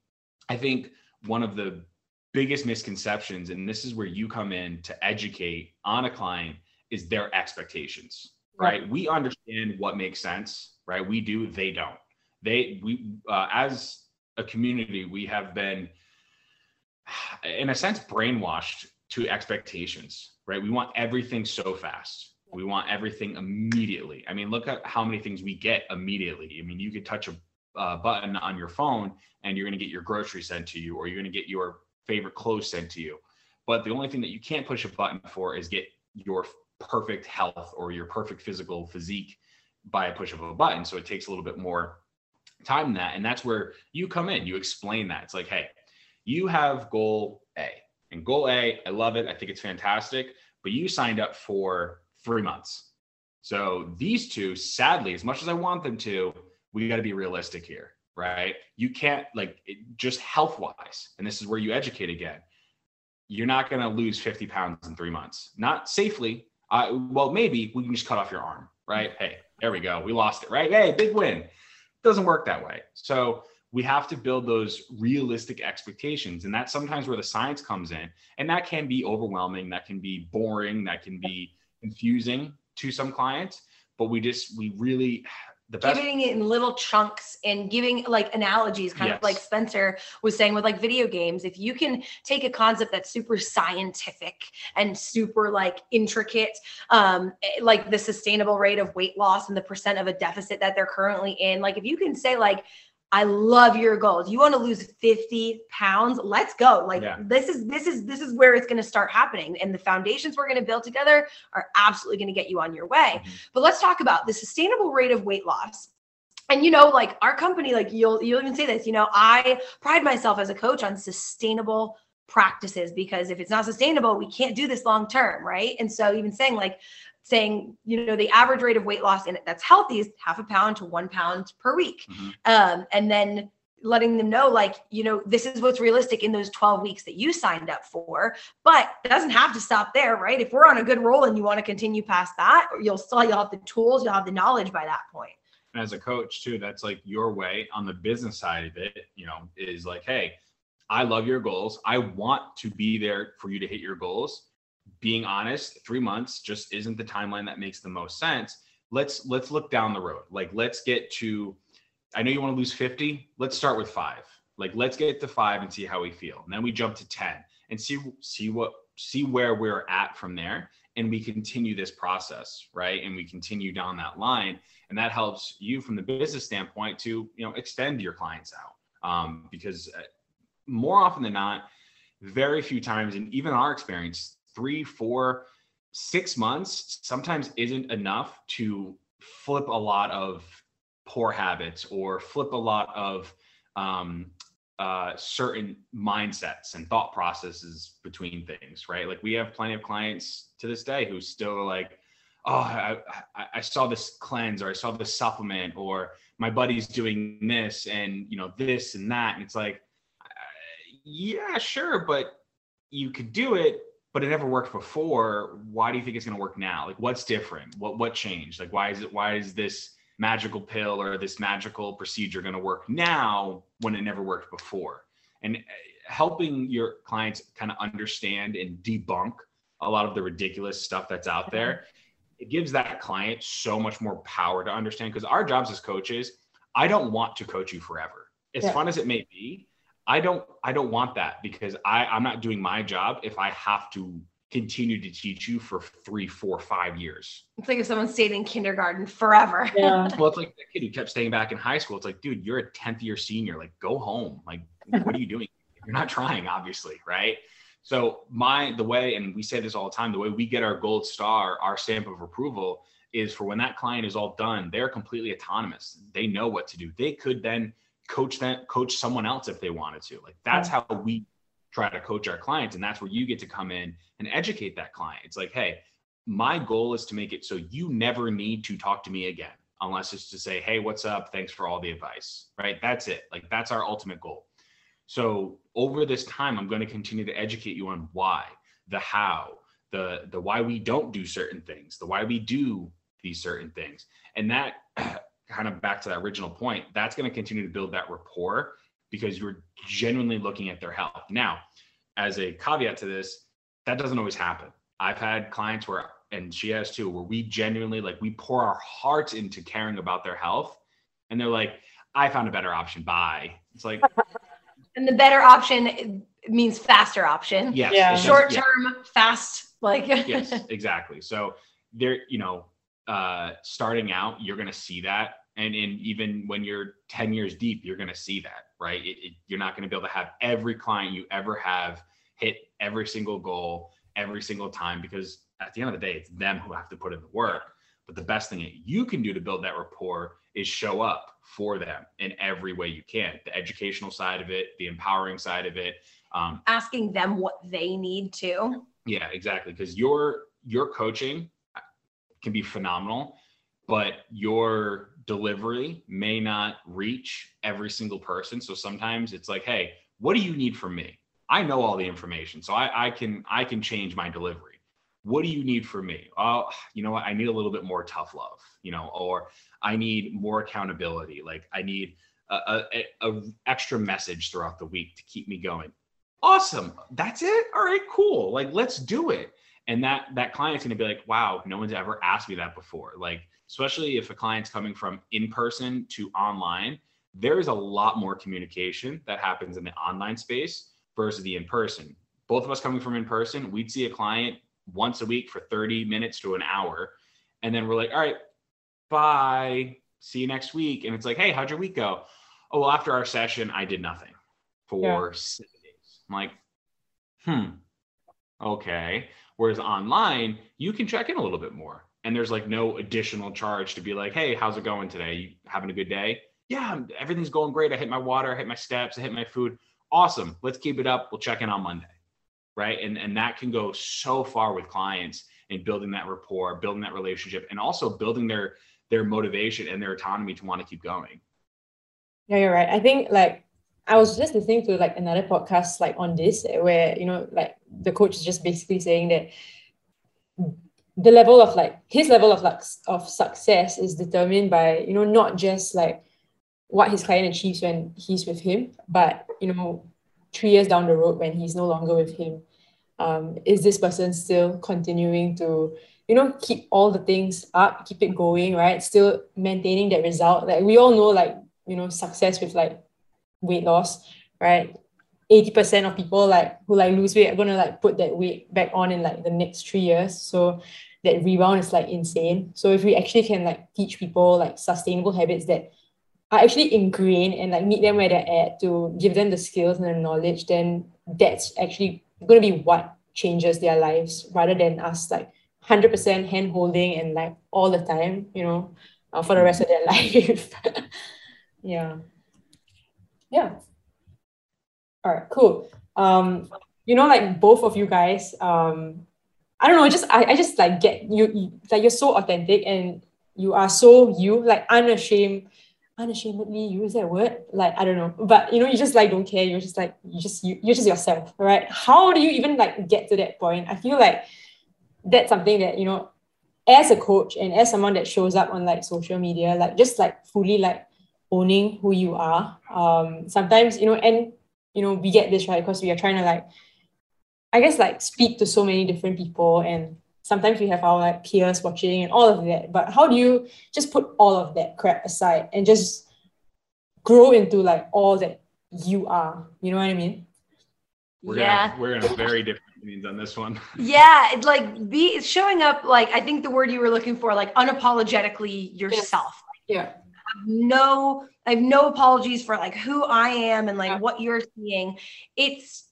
I think one of the biggest misconceptions, and this is where you come in to educate on a client, is their expectations. Right. We understand what makes sense, right? We do, they don't. We as a community, we have been, in a sense, brainwashed to expectations, right? We want everything so fast. We want everything immediately. I mean, look at how many things we get immediately. I mean, you could touch a button on your phone and you're going to get your groceries sent to you, or you're going to get your favorite clothes sent to you. But the only thing that you can't push a button for is get your perfect health or your perfect physical physique by a push of a button. So it takes a little bit more time than that. And that's where you come in, you explain that. It's like, hey, you have goal A, and goal A, I love it. I think it's fantastic, but you signed up for 3 months. So these two, sadly, as much as I want them to, we got to be realistic here, right? You can't, like, just health wise. And this is where you educate again. You're not going to lose 50 pounds in 3 months, not safely. Well, maybe we can just cut off your arm, right? Hey, there we go. We lost it, right? Hey, big win. Doesn't work that way. So we have to build those realistic expectations. And that's sometimes where the science comes in. And that can be overwhelming. That can be boring. That can be confusing to some clients. But we really... The best. Giving it in little chunks and giving like analogies, kind yes. of like Spencer was saying with like video games. If you can take a concept that's super scientific and super like intricate, like the sustainable rate of weight loss and the percent of a deficit that they're currently in, like if you can say like, I love your goals. You want to lose 50 pounds? Let's go. Like yeah. This is where it's going to start happening. And the foundations we're going to build together are absolutely going to get you on your way. Mm-hmm. But let's talk about the sustainable rate of weight loss. And, you know, like our company, like you'll even say this, you know, I pride myself as a coach on sustainable practices, because if it's not sustainable, we can't do this long term. Right. And so even saying, you know, the average rate of weight loss in it that's healthy is 0.5 pound to 1 pound per week. Mm-hmm. And then letting them know, like, you know, this is what's realistic in those 12 weeks that you signed up for, but it doesn't have to stop there, right? If we're on a good roll and you want to continue past that, you'll have the tools, you'll have the knowledge by that point. And as a coach too, that's like your way on the business side of it, you know, is like, hey, I love your goals. I want to be there for you to hit your goals. Being honest, 3 months just isn't the timeline that makes the most sense. Let's look down the road. Like, let's get to, I know you want to lose 50. Let's start with 5. Like, let's get to 5 and see how we feel. And then we jump to 10 and see where we're at from there. And we continue this process, right? And we continue down that line. And that helps you from the business standpoint to, you know, extend your clients out. Because more often than not, very few times, and even our experience, 3, 4, 6 months sometimes isn't enough to flip a lot of poor habits or flip a lot of certain mindsets and thought processes between things, right? Like, we have plenty of clients to this day who still are like, oh, I saw this cleanse, or I saw this supplement, or my buddy's doing this and, you know, this and that. And it's like, yeah, sure, but you could do it, but it never worked before. Why do you think it's going to work now? Like, what's different? What changed? Like, why is this magical pill or this magical procedure going to work now when it never worked before? And helping your clients kind of understand and debunk a lot of the ridiculous stuff that's out there, it gives that client so much more power to understand, because our jobs as coaches, I don't want to coach you forever. As fun as it may be, I don't want that, because I'm not doing my job if I have to continue to teach you for 3, 4, 5 years. It's like if someone stayed in kindergarten forever. Yeah. Well, it's like that kid who kept staying back in high school. It's like, dude, you're a 10th year senior, like go home. Like, what are you doing? You're not trying, obviously, right? So the way, and we say this all the time, the way we get our gold star, our stamp of approval, is for when that client is all done, they're completely autonomous. They know what to do. They could then coach someone else if they wanted to. Like, that's how we try to coach our clients. And that's where you get to come in and educate that client. It's like, hey, my goal is to make it so you never need to talk to me again, unless it's to say, hey, what's up? Thanks for all the advice, right? That's it. Like, that's our ultimate goal. So over this time, I'm going to continue to educate you on why, the how, the why we don't do certain things, the why we do these certain things. And that kind of back to that original point, that's going to continue to build that rapport, because you're genuinely looking at their health. Now, as a caveat to this, that doesn't always happen. I've had clients where, and she has too, where we genuinely, like, we pour our hearts into caring about their health, and they're like, I found a better option, bye. It's like, and the better option means faster option. Yes. Yeah. Short-term, fast, like. Yes, exactly. So there, starting out, you're going to see that. And even when you're 10 years deep, you're going to see that, right? You're not going to be able to have every client you ever have hit every single goal every single time, because at the end of the day, it's them who have to put in the work. But the best thing that you can do to build that rapport is show up for them in every way you can. The educational side of it, the empowering side of it. Asking them what they need to. Yeah, exactly. Because your coaching can be phenomenal, but your delivery may not reach every single person. So sometimes it's like, hey, what do you need from me? I know all the information, so I can change my delivery. What do you need from me? Oh, you know what? I need a little bit more tough love, or I need more accountability. Like, I need a extra message throughout the week to keep me going. Awesome. That's it. All right, cool. Like, let's do it. And that client's going to be like, wow, no one's ever asked me that before. Like, especially if a client's coming from in person to online, there is a lot more communication that happens in the online space versus the in person. Both of us coming from in person, we'd see a client once a week for 30 minutes to an hour. And then we're like, all right, bye, see you next week. And it's like, hey, how'd your week go? Oh, well, after our session, I did nothing for 7 days. I'm like, okay. Whereas online, you can check in a little bit more. And there's like no additional charge to be like, hey, how's it going today? You having a good day? Yeah, everything's going great. I hit my water, I hit my steps, I hit my food. Awesome. Let's keep it up. We'll check in on Monday. Right. And that can go so far with clients in building that rapport, building that relationship, and also building their motivation and their autonomy to want to keep going. Yeah, you're right. I think I was just listening to another podcast on this, where, the coach is just basically saying that the level of his level of success is determined by, not just what his client achieves when he's with him, but, 3 years down the road when he's no longer with him. Is this person still continuing to, keep all the things up, keep it going, right? Still maintaining that result. We all know, success with weight loss, right? 80% of people who lose weight are going to put that weight back on in the next 3 years. So that rebound is insane. So if we actually can teach people sustainable habits that are actually ingrained and meet them where they're at, to give them the skills and the knowledge, then that's actually going to be what changes their lives, rather than us 100% hand holding and all the time, for the rest of their life. Yeah. Yeah. All right, cool. Both of you guys, I don't know, I just get you, you're so authentic and you are so you, unashamedly use that word. I don't know, but you just don't care. You're just you're just yourself, right? How do you even get to that point? I feel that's something that, as a coach and as someone that shows up on social media, just fully owning who you are. Sometimes, and you know, we get this, right? Because we are trying to like, I guess like speak to so many different people, and sometimes we have our like peers watching and all of that. But how do you just put all of that crap aside and just grow into like all that you are? You know what I mean? We're gonna very different opinions on this one. Yeah, it's like be showing up like, I think the word you were looking for, like unapologetically yourself. Yes. Like, yeah. I have no apologies for like who I am and like what you're seeing. It's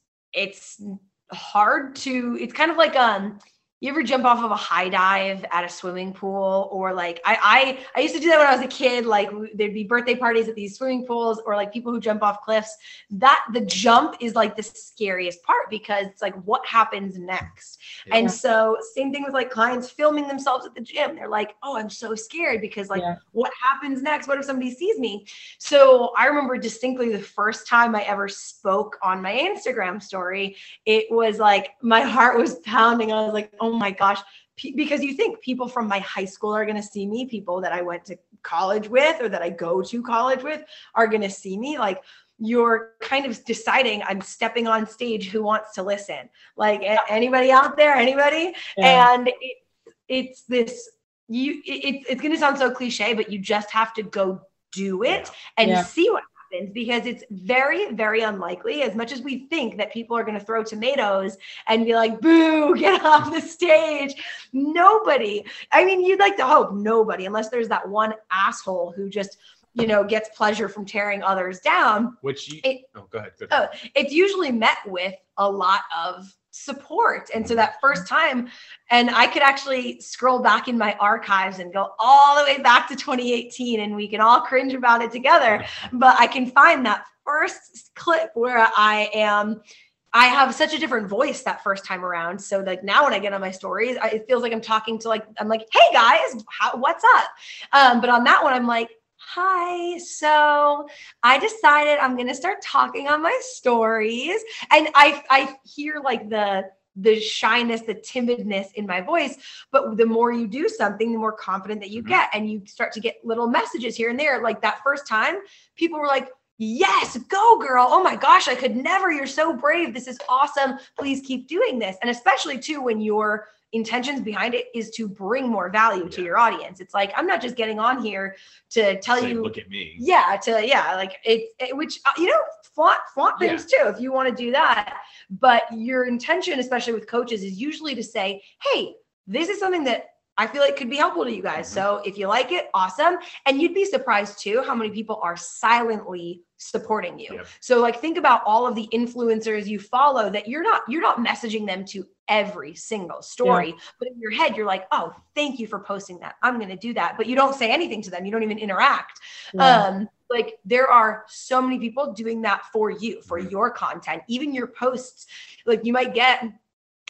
hard to, it's kind of like, you ever jump off of a high dive at a swimming pool? Or like, I used to do that when I was a kid, like there'd be birthday parties at these swimming pools, or like people who jump off cliffs. That the jump is like the scariest part, because it's like, what happens next? Yeah. And so same thing with like clients filming themselves at the gym. They're like, oh, I'm so scared because like, what happens next? What if somebody sees me? So I remember distinctly the first time I ever spoke on my Instagram story, it was like, my heart was pounding. I was like, oh my gosh, because you think people from my high school are going to see me, people that I went to college with or that I go to college with are going to see me. Like, you're kind of deciding, I'm stepping on stage, who wants to listen? Like, anybody out there, anybody? Yeah. And it's this, it's going to sound so cliche, but you just have to go do it and see what happens, because it's very, very unlikely, as much as we think that people are going to throw tomatoes and be like, boo, get off the stage. Nobody, I mean, you'd like to hope nobody, unless there's that one asshole who just, you know, gets pleasure from tearing others down. Which it's usually met with a lot of support. And so that first time, and I could actually scroll back in my archives and go all the way back to 2018, and we can all cringe about it together, but I can find that first clip where I have such a different voice that first time around. So like now when I get on my stories, it feels like I'm talking to like, I'm like, hey guys, what's up? But on that one, I'm like, hi, so I decided I'm going to start talking on my stories. And I hear like the shyness, the timidness in my voice, but the more you do something, the more confident that you get. And you start to get little messages here and there. Like that first time, people were like, yes, go girl. Oh my gosh, I could never. You're so brave. This is awesome. Please keep doing this. And especially too, when your intentions behind it is to bring more value to your audience. It's like, I'm not just getting on here to tell you, look at me. Yeah. Like it which, you know, flaunt things too, if you want to do that. But your intention, especially with coaches, is usually to say, hey, this is something that I feel like could be helpful to you guys. So if you like it, awesome. And you'd be surprised too, how many people are silently supporting you. Yep. So like, think about all of the influencers you follow that you're not messaging them to every single story, but in your head, you're like, oh, thank you for posting that. I'm going to do that. But you don't say anything to them. You don't even interact. Like there are so many people doing that for you, for your content, even your posts. Like you might get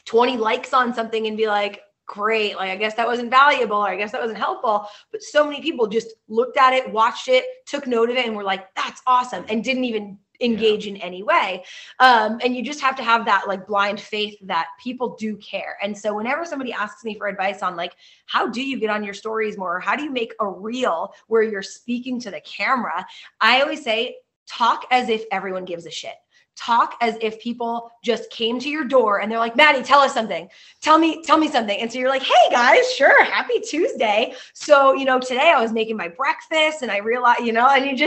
20 likes on something and be like, great. Like, I guess that wasn't valuable. Or I guess that wasn't helpful, but so many people just looked at it, watched it, took note of it, and were like, that's awesome. And didn't even engage in any way. And you just have to have that like blind faith that people do care. And so whenever somebody asks me for advice on like, how do you get on your stories more? Or how do you make a reel where you're speaking to the camera? I always say, talk as if everyone gives a shit. Talk as if people just came to your door and they're like, Maddie, tell us something. Tell me something. And so you're like, hey guys, sure. Happy Tuesday. So, you know, today I was making my breakfast and I realized, you know, and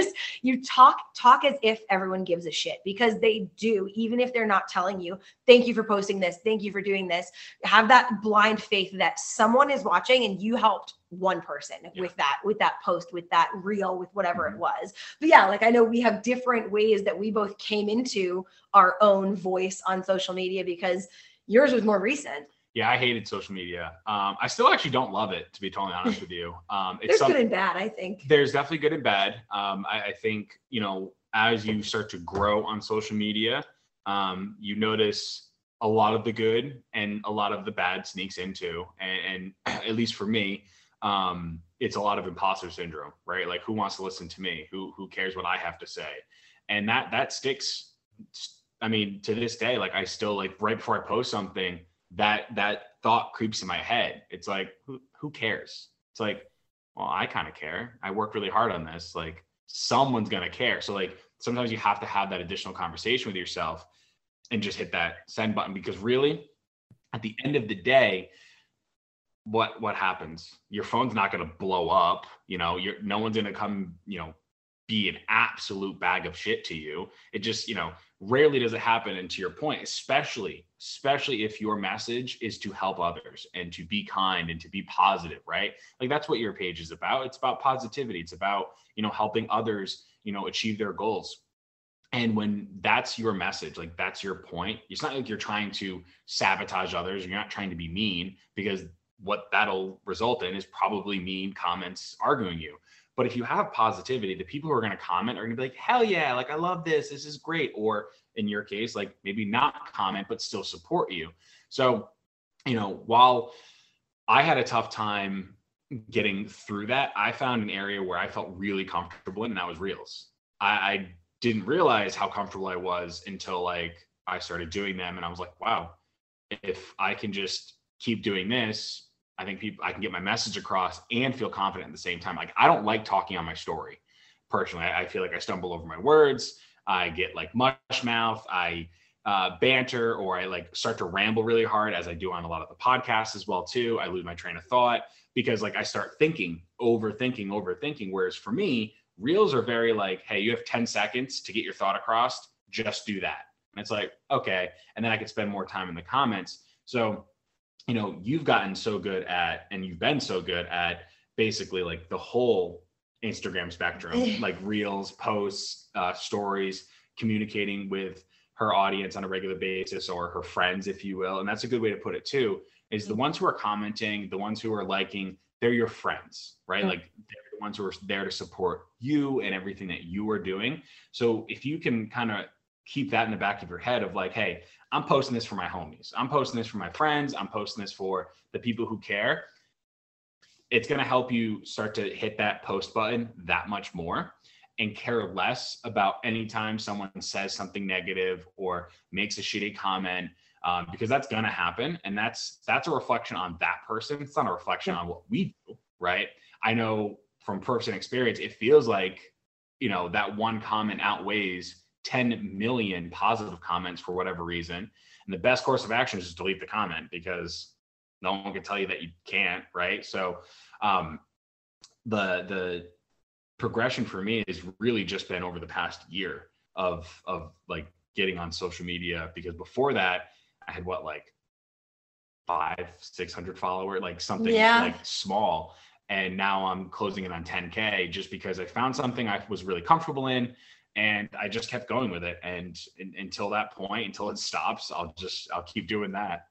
you talk as if everyone gives a shit, because they do, even if they're not telling you, thank you for posting this. Thank you for doing this. Have that blind faith that someone is watching and you helped one person with that post, with that reel, with whatever it was. But yeah, like I know we have different ways that we both came into our own voice on social media, because yours was more recent. Yeah, I hated social media. I still actually don't love it, to be totally honest with you. It's good and bad, I think. There's definitely good and bad. I think, you know, as you start to grow on social media, you notice a lot of the good and a lot of the bad sneaks into, and at least for me, it's a lot of imposter syndrome, right? Like, who wants to listen to me? Who cares what I have to say? And that sticks. I mean, to this day, like I still, like right before I post something, that thought creeps in my head. It's like, who cares? It's like, well, I kind of care. I worked really hard on this. Like, someone's going to care. So like sometimes you have to have that additional conversation with yourself and just hit that send button, because really at the end of the day, what happens? Your phone's not going to blow up. You know, no one's going to come, you know, be an absolute bag of shit to you. It just, you know, rarely does it happen. And to your point, especially if your message is to help others and to be kind and to be positive, right? Like that's what your page is about. It's about positivity. It's about, you know, helping others, you know, achieve their goals. And when that's your message, like that's your point, it's not like you're trying to sabotage others. You're not trying to be mean, because what that'll result in is probably mean comments arguing you. But if you have positivity, the people who are going to comment are going to be like, hell yeah, like I love this. This is great. Or in your case, like maybe not comment, but still support you. So, you know, while I had a tough time getting through that, I found an area where I felt really comfortable in, and that was Reels. I didn't realize how comfortable I was until like I started doing them. And I was like, wow, if I can just keep doing this, I think I can get my message across and feel confident at the same time. Like I don't like talking on my story personally. I feel like I stumble over my words. I get like mush mouth. I banter, or I like start to ramble really hard, as I do on a lot of the podcasts as well too. I lose my train of thought because like I start thinking, overthinking. Whereas for me, Reels are very like, hey, you have 10 seconds to get your thought across. Just do that. And it's like, okay. And then I could spend more time in the comments. So, you know, you've gotten so good at, and you've been so good at basically like the whole Instagram spectrum, like Reels, posts, stories, communicating with her audience on a regular basis, or her friends, if you will. And that's a good way to put it too, is the ones who are commenting, the ones who are liking, they're your friends, right? Like they're the ones who are there to support you and everything that you are doing. So if you can kind of keep that in the back of your head of like, hey, I'm posting this for my homies. I'm posting this for my friends. I'm posting this for the people who care. It's going to help you start to hit that post button that much more and care less about anytime someone says something negative or makes a shitty comment, because that's going to happen. And that's a reflection on that person. It's not a reflection on what we do, right? I know from personal experience, it feels like, you know, that one comment outweighs 10 million positive comments for whatever reason. And the best course of action is just delete the comment, because no one can tell you that you can't, right? So the progression for me has really just been over the past year of like getting on social media, because before that I had what, like 500-600 follower, like something like small. And now I'm closing in on 10K just because I found something I was really comfortable in. And I just kept going with it. And until that point, until it stops, I'll keep doing that.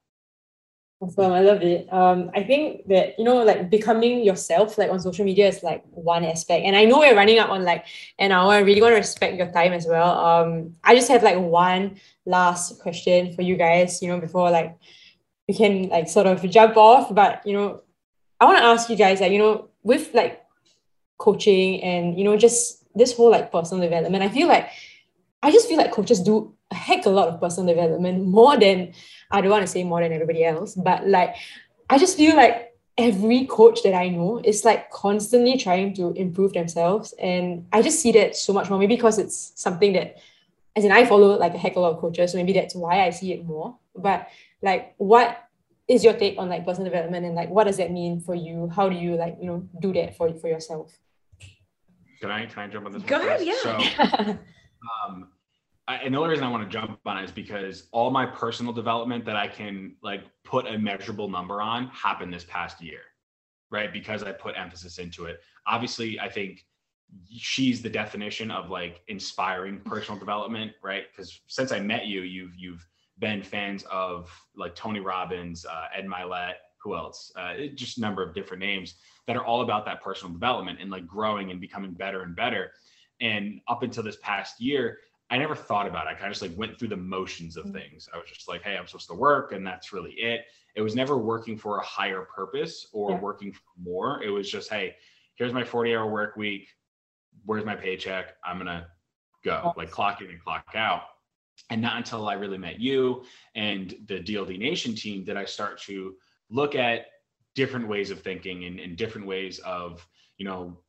Awesome. I love it. I think that, you know, like becoming yourself, like on social media is like one aspect. And I know we're running up on like an hour. I really want to respect your time as well. I just have like one last question for you guys, you know, before like we can like sort of jump off. But, you know, I want to ask you guys, like, you know, with like coaching and, you know, just this whole like personal development, I just feel like coaches do a heck of a lot of personal development, more than everybody else, but like I just feel like every coach that I know is like constantly trying to improve themselves, and I just see that so much more, maybe because it's something that, as in, I follow like a heck of a lot of coaches, so maybe that's why I see it more. But like, what is your take on like personal development, and like what does that mean for you? How do you like, you know, do that for yourself? Can I jump on this? Go ahead, yeah. So, and the only reason I want to jump on it is because all my personal development that I can like put a measurable number on happened this past year, right? Because I put emphasis into it. Obviously, I think she's the definition of like inspiring personal development, right? Because since I met you, you've been fans of like Tony Robbins, Ed Mylett, who else? Just a number of different names that are all about that personal development and like growing and becoming better and better. And up until this past year, I never thought about it. I kind of just like went through the motions of things. I was just like, hey, I'm supposed to work, and that's really it. It was never working for a higher purpose or working for more. It was just, hey, here's my 40-hour work week. Where's my paycheck? I'm going to go like clock in and clock out. And not until I really met you and the DLD Nation team did I start to look at different ways of thinking and different ways of, you know,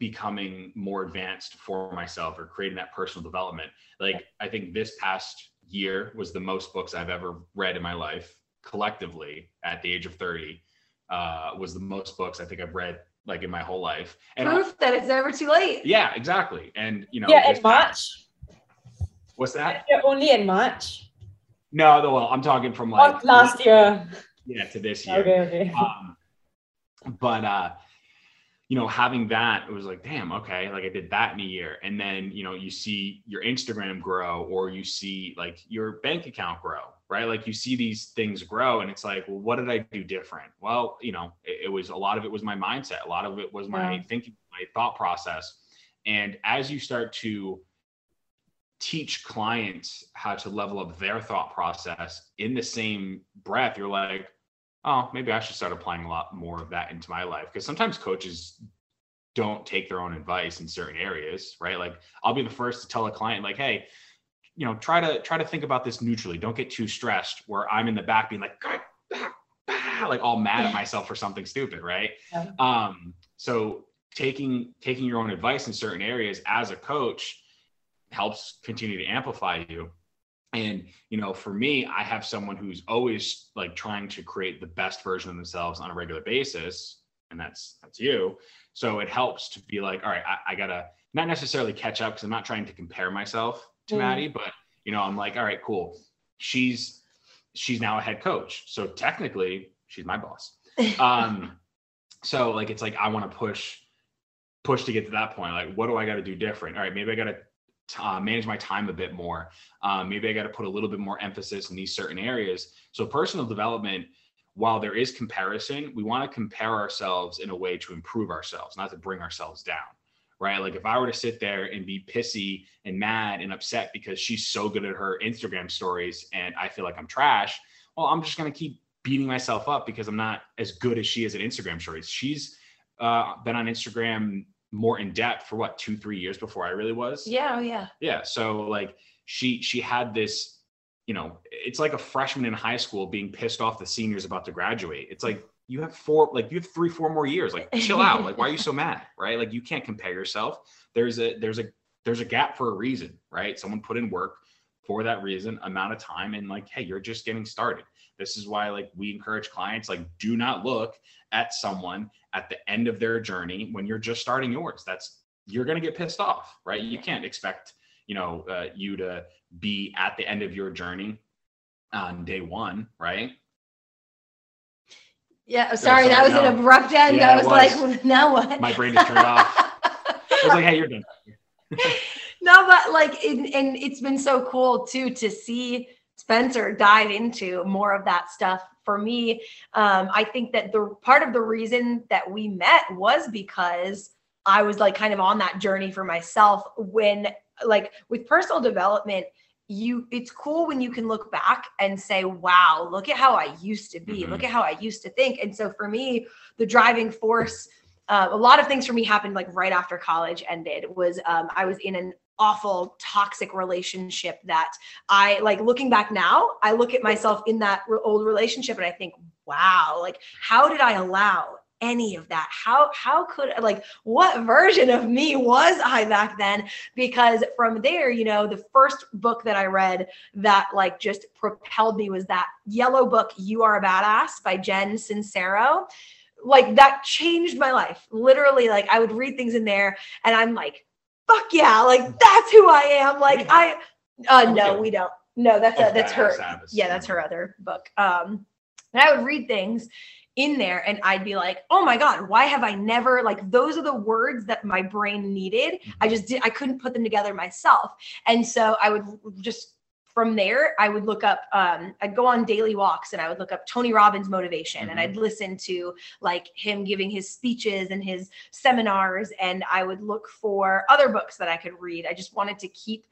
becoming more advanced for myself or creating that personal development. Like, I think this past year was the most books I've ever read in my life, collectively, at the age of 30, was the most books I think I've read like in my whole life. And proof that it's never too late. Yeah, exactly. And you know, yeah, in March. What's that? Yeah, only in March. No, well, I'm talking from like last year. Yeah, to this year. Okay. But you know, having that, it was like, damn, okay, like I did that in a year. And then, you know, you see your Instagram grow, or you see like your bank account grow, right? Like you see these things grow and it's like, well, what did I do different? Well, you know, it was, a lot of it was my mindset. A lot of it was my thinking, my thought process. And as you start to teach clients how to level up their thought process in the same breath, you're like, oh, maybe I should start applying a lot more of that into my life. Because sometimes coaches don't take their own advice in certain areas, right? Like I'll be the first to tell a client like, hey, you know, try to think about this neutrally. Don't get too stressed, where I'm in the back being like, like all mad at myself for something stupid, right? Yeah. So taking your own advice in certain areas as a coach helps continue to amplify you. And, you know, for me, I have someone who's always like trying to create the best version of themselves on a regular basis. And that's you. So it helps to be like, all right, I gotta not necessarily catch up, because I'm not trying to compare myself to Maddie, but you know, I'm like, all right, cool. She's now a head coach. So technically she's my boss. So like, it's like, I want to push to get to that point. Like, what do I got to do different? All right, maybe I got to manage my time a bit more. Maybe I got to put a little bit more emphasis in these certain areas. So personal development, while there is comparison, we want to compare ourselves in a way to improve ourselves, not to bring ourselves down, right? Like if I were to sit there and be pissy and mad and upset because she's so good at her Instagram stories and I feel like I'm trash, well, I'm just going to keep beating myself up because I'm not as good as she is at Instagram stories. She's been on Instagram more in depth for what, 2-3 years before I really was. Yeah. So like she had this, you know, it's like a freshman in high school being pissed off the seniors about to graduate. It's like, you have 3-4 more years, like chill out. Like, why are you so mad? Right? Like you can't compare yourself. There's a gap for a reason, right? Someone put in work for that reason, amount of time. And like, hey, you're just getting started. This is why like we encourage clients, like do not look at someone at the end of their journey when you're just starting yours. You're going to get pissed off, right? You can't expect, you know, you to be at the end of your journey on day one, right? Yeah. Sorry. That was an abrupt end. Yeah, I was like, now what? My brain is turned off. I was like, hey, you're done. No, but like, and it's been so cool too, to see Spencer dive into more of that stuff. For me, I think that the part of the reason that we met was because I was like kind of on that journey for myself when like with personal development, it's cool when you can look back and say, wow, look at how I used to be, look at how I used to think. And so for me, the driving force, a lot of things for me happened like right after college ended was I was in an awful toxic relationship that I like looking back now, I look at myself in that old relationship and I think, wow, like how did I allow any of that? How could like, what version of me was I back then? Because from there, you know, the first book that I read that like just propelled me was that yellow book, You Are a Badass by Jen Sincero. Like that changed my life. Literally, like I would read things in there and I'm like, fuck yeah. Like that's who I am. Like we don't. No, that's her. Yeah. That's her other book. And I would read things in there and I'd be like, oh my God, why have I never, like, those are the words that my brain needed. I couldn't put them together myself. And so I would just, from there, I would look up, I'd go on daily walks and I would look up Tony Robbins motivation and I'd listen to like him giving his speeches and his seminars. And I would look for other books that I could read. I just wanted to keep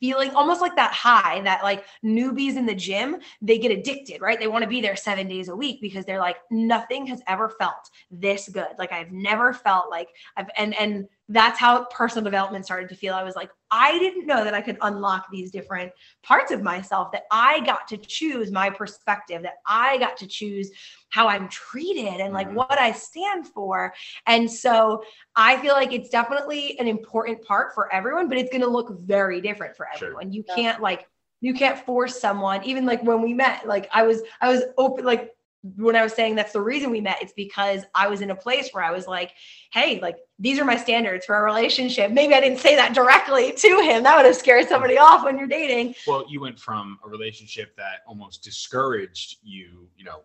feeling almost like that high that like newbies in the gym, they get addicted, right? They want to be there 7 days a week because they're like, nothing has ever felt this good. Like I've never felt like I've, and that's how personal development started to feel. I was like, I didn't know that I could unlock these different parts of myself, that I got to choose my perspective, that I got to choose how I'm treated and like what I stand for. And so I feel like it's definitely an important part for everyone, but it's going to look very different for everyone. Sure. You can't like, you can't force someone. Even like when we met, like I was open, like when I was saying that's the reason we met, it's because I was in a place where I was like, hey, like these are my standards for a relationship. Maybe I didn't say that directly to him. That would have scared somebody off when you're dating. Well, you went from a relationship that almost discouraged you, you know,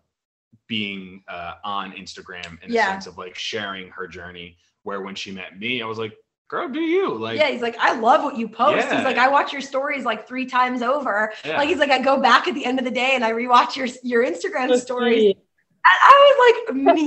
being on Instagram in a sense of like sharing her journey, where when she met me, I was like, girl, do you like, he's like, I love what you post. Yeah. He's like, I watch your stories like 3 times over. Yeah. Like, he's like, I go back at the end of the day and I rewatch your Instagram stories. And I was like, me?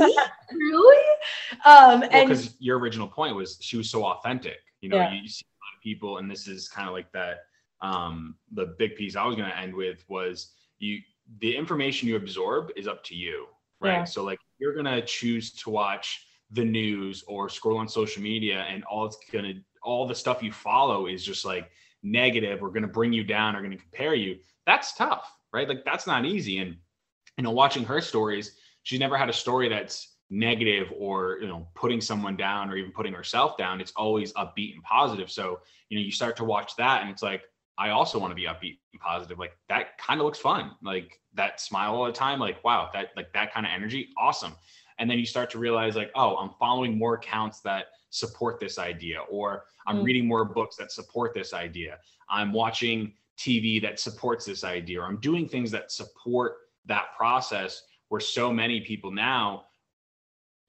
Really? And because your original point was she was so authentic, you know, you see a lot of people, and this is kind of like that. The big piece I was going to end with was the information you absorb is up to you. Right. Yeah. So like, you're going to choose to watch the news or scroll on social media, and all the stuff you follow is just like negative, we're going to bring you down, are going to compare you. That's tough, right? Like that's not easy. And, you know, watching her stories, she's never had a story that's negative or, you know, putting someone down or even putting herself down. It's always upbeat and positive. So, you know, you start to watch that and it's like, I also want to be upbeat and positive. Like that kind of looks fun. Like that smile all the time. Like, wow, that kind of energy. Awesome. And then you start to realize like, oh, I'm following more accounts that support this idea, or I'm reading more books that support this idea. I'm watching TV that supports this idea, or I'm doing things that support that process, where so many people now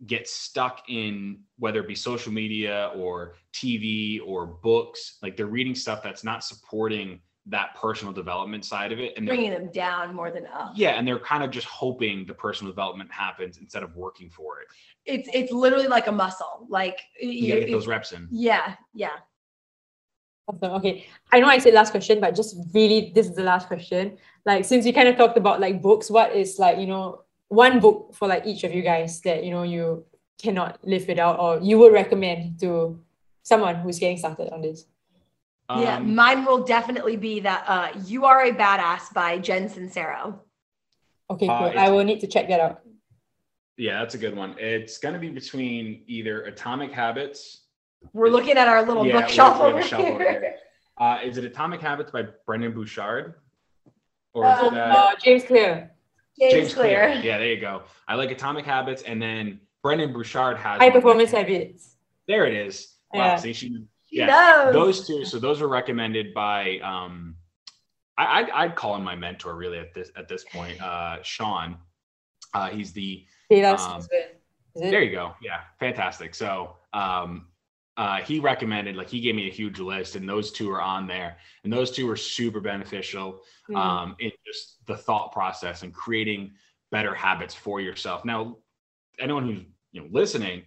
get stuck in, whether it be social media or TV or books, like they're reading stuff that's not supporting that personal development side of it, and bringing them down more than up. Yeah. And they're kind of just hoping the personal development happens instead of working for it. It's literally like a muscle. Like you gotta get those reps in. Yeah. Yeah. Awesome. Okay. I know I said last question, but just really, this is the last question. Like, since you kind of talked about like books, what is like, you know, one book for like each of you guys that, you know, you cannot live without, or you would recommend to someone who's getting started on this? Yeah, mine will definitely be that You Are a Badass by Jen Sincero. Okay, cool. I will need to check that out. Yeah, that's a good one. It's going to be between either Atomic Habits. We're looking at our little bookshelf over here. Is it Atomic Habits by Brendon Burchard? Or is it James Clear. James Clear. Yeah, there you go. I like Atomic Habits. And then Brendon Burchard has High Performance Habits. There it is. Wow, yeah. See, she knows. Those two. So those were recommended by, I'd call him my mentor really at this point, Sean. He's the, there you go. Yeah. Fantastic. So, he recommended, like he gave me a huge list, and those two are on there, and those two were super beneficial, in just the thought process and creating better habits for yourself. Now, anyone who's listening,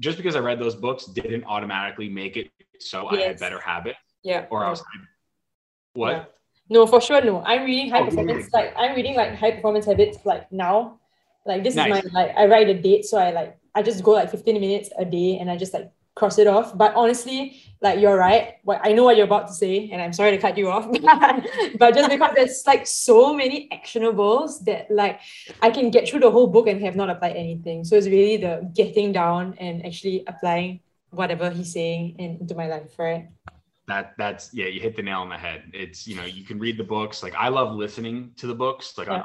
just because I read those books didn't automatically make it so I had better habits. Yeah. Or I was like, what? Yeah. No, for sure. No, I'm reading High Performance. Like I'm reading like High Performance Habits like now. Like this is my, like I write a date. So I just go like 15 minutes a day and I just like cross it off. But honestly, like you're right. I know what you're about to say, and I'm sorry to cut you off. But just because there's like so many actionables that like I can get through the whole book and have not applied anything. So it's really the getting down and actually applying whatever he's saying into my life, right? That's yeah, you hit the nail on the head. It's, you know, you can read the books. Like I love listening to the books, like on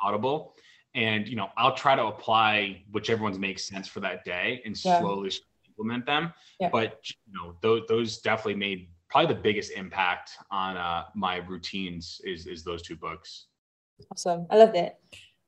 Audible, and you know, I'll try to apply whichever ones make sense for that day and slowly implement them. Yeah. But you know, those definitely made probably the biggest impact on my routines is those two books. Awesome. I love that.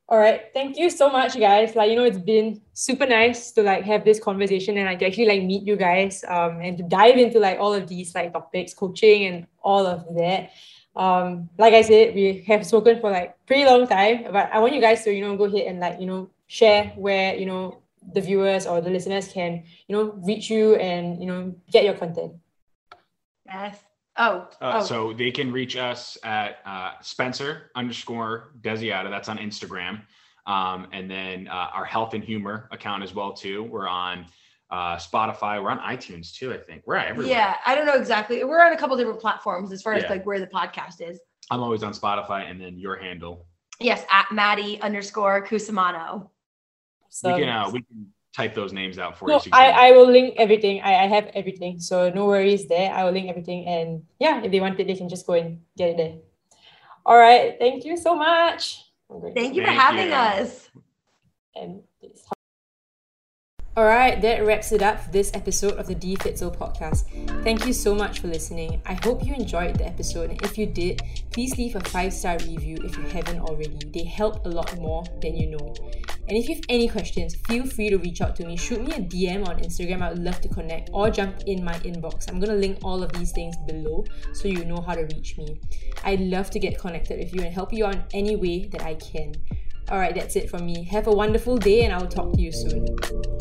All right. Thank you so much, guys. Like, you know, it's been super nice to like have this conversation and like to actually like meet you guys and to dive into like all of these like topics, coaching and all of that. Like I said, we have spoken for like pretty long time, but I want you guys to, you know, go ahead and like, you know, share where, you know, the viewers or the listeners can, you know, reach you and, you know, get your content. Yes. So they can reach us at Spencer_Desiata. That's on Instagram. And then our Health and Humor account as well, too. We're on Spotify. We're on iTunes too, I think. We're everywhere. Yeah, I don't know exactly. We're on a couple different platforms as far as like where the podcast is. I'm always on Spotify, and then your handle. Yes, at Maddie_Cusumano. So we can type those names out for you. So I will link everything. I have everything, so no worries there. I will link everything, and yeah, if they want it, they can just go and get it there. All right, thank you so much. Thank you for having us. And all right, that wraps it up for this episode of the D. Fitzel podcast. Thank you so much for listening. I hope you enjoyed the episode, and if you did, please leave a 5-star review if you haven't already. They help a lot more than you know. And if you have any questions, feel free to reach out to me. Shoot me a DM on Instagram. I would love to connect, or jump in my inbox. I'm going to link all of these things below so you know how to reach me. I'd love to get connected with you and help you out in any way that I can. All right, that's it from me. Have a wonderful day, and I'll talk to you soon.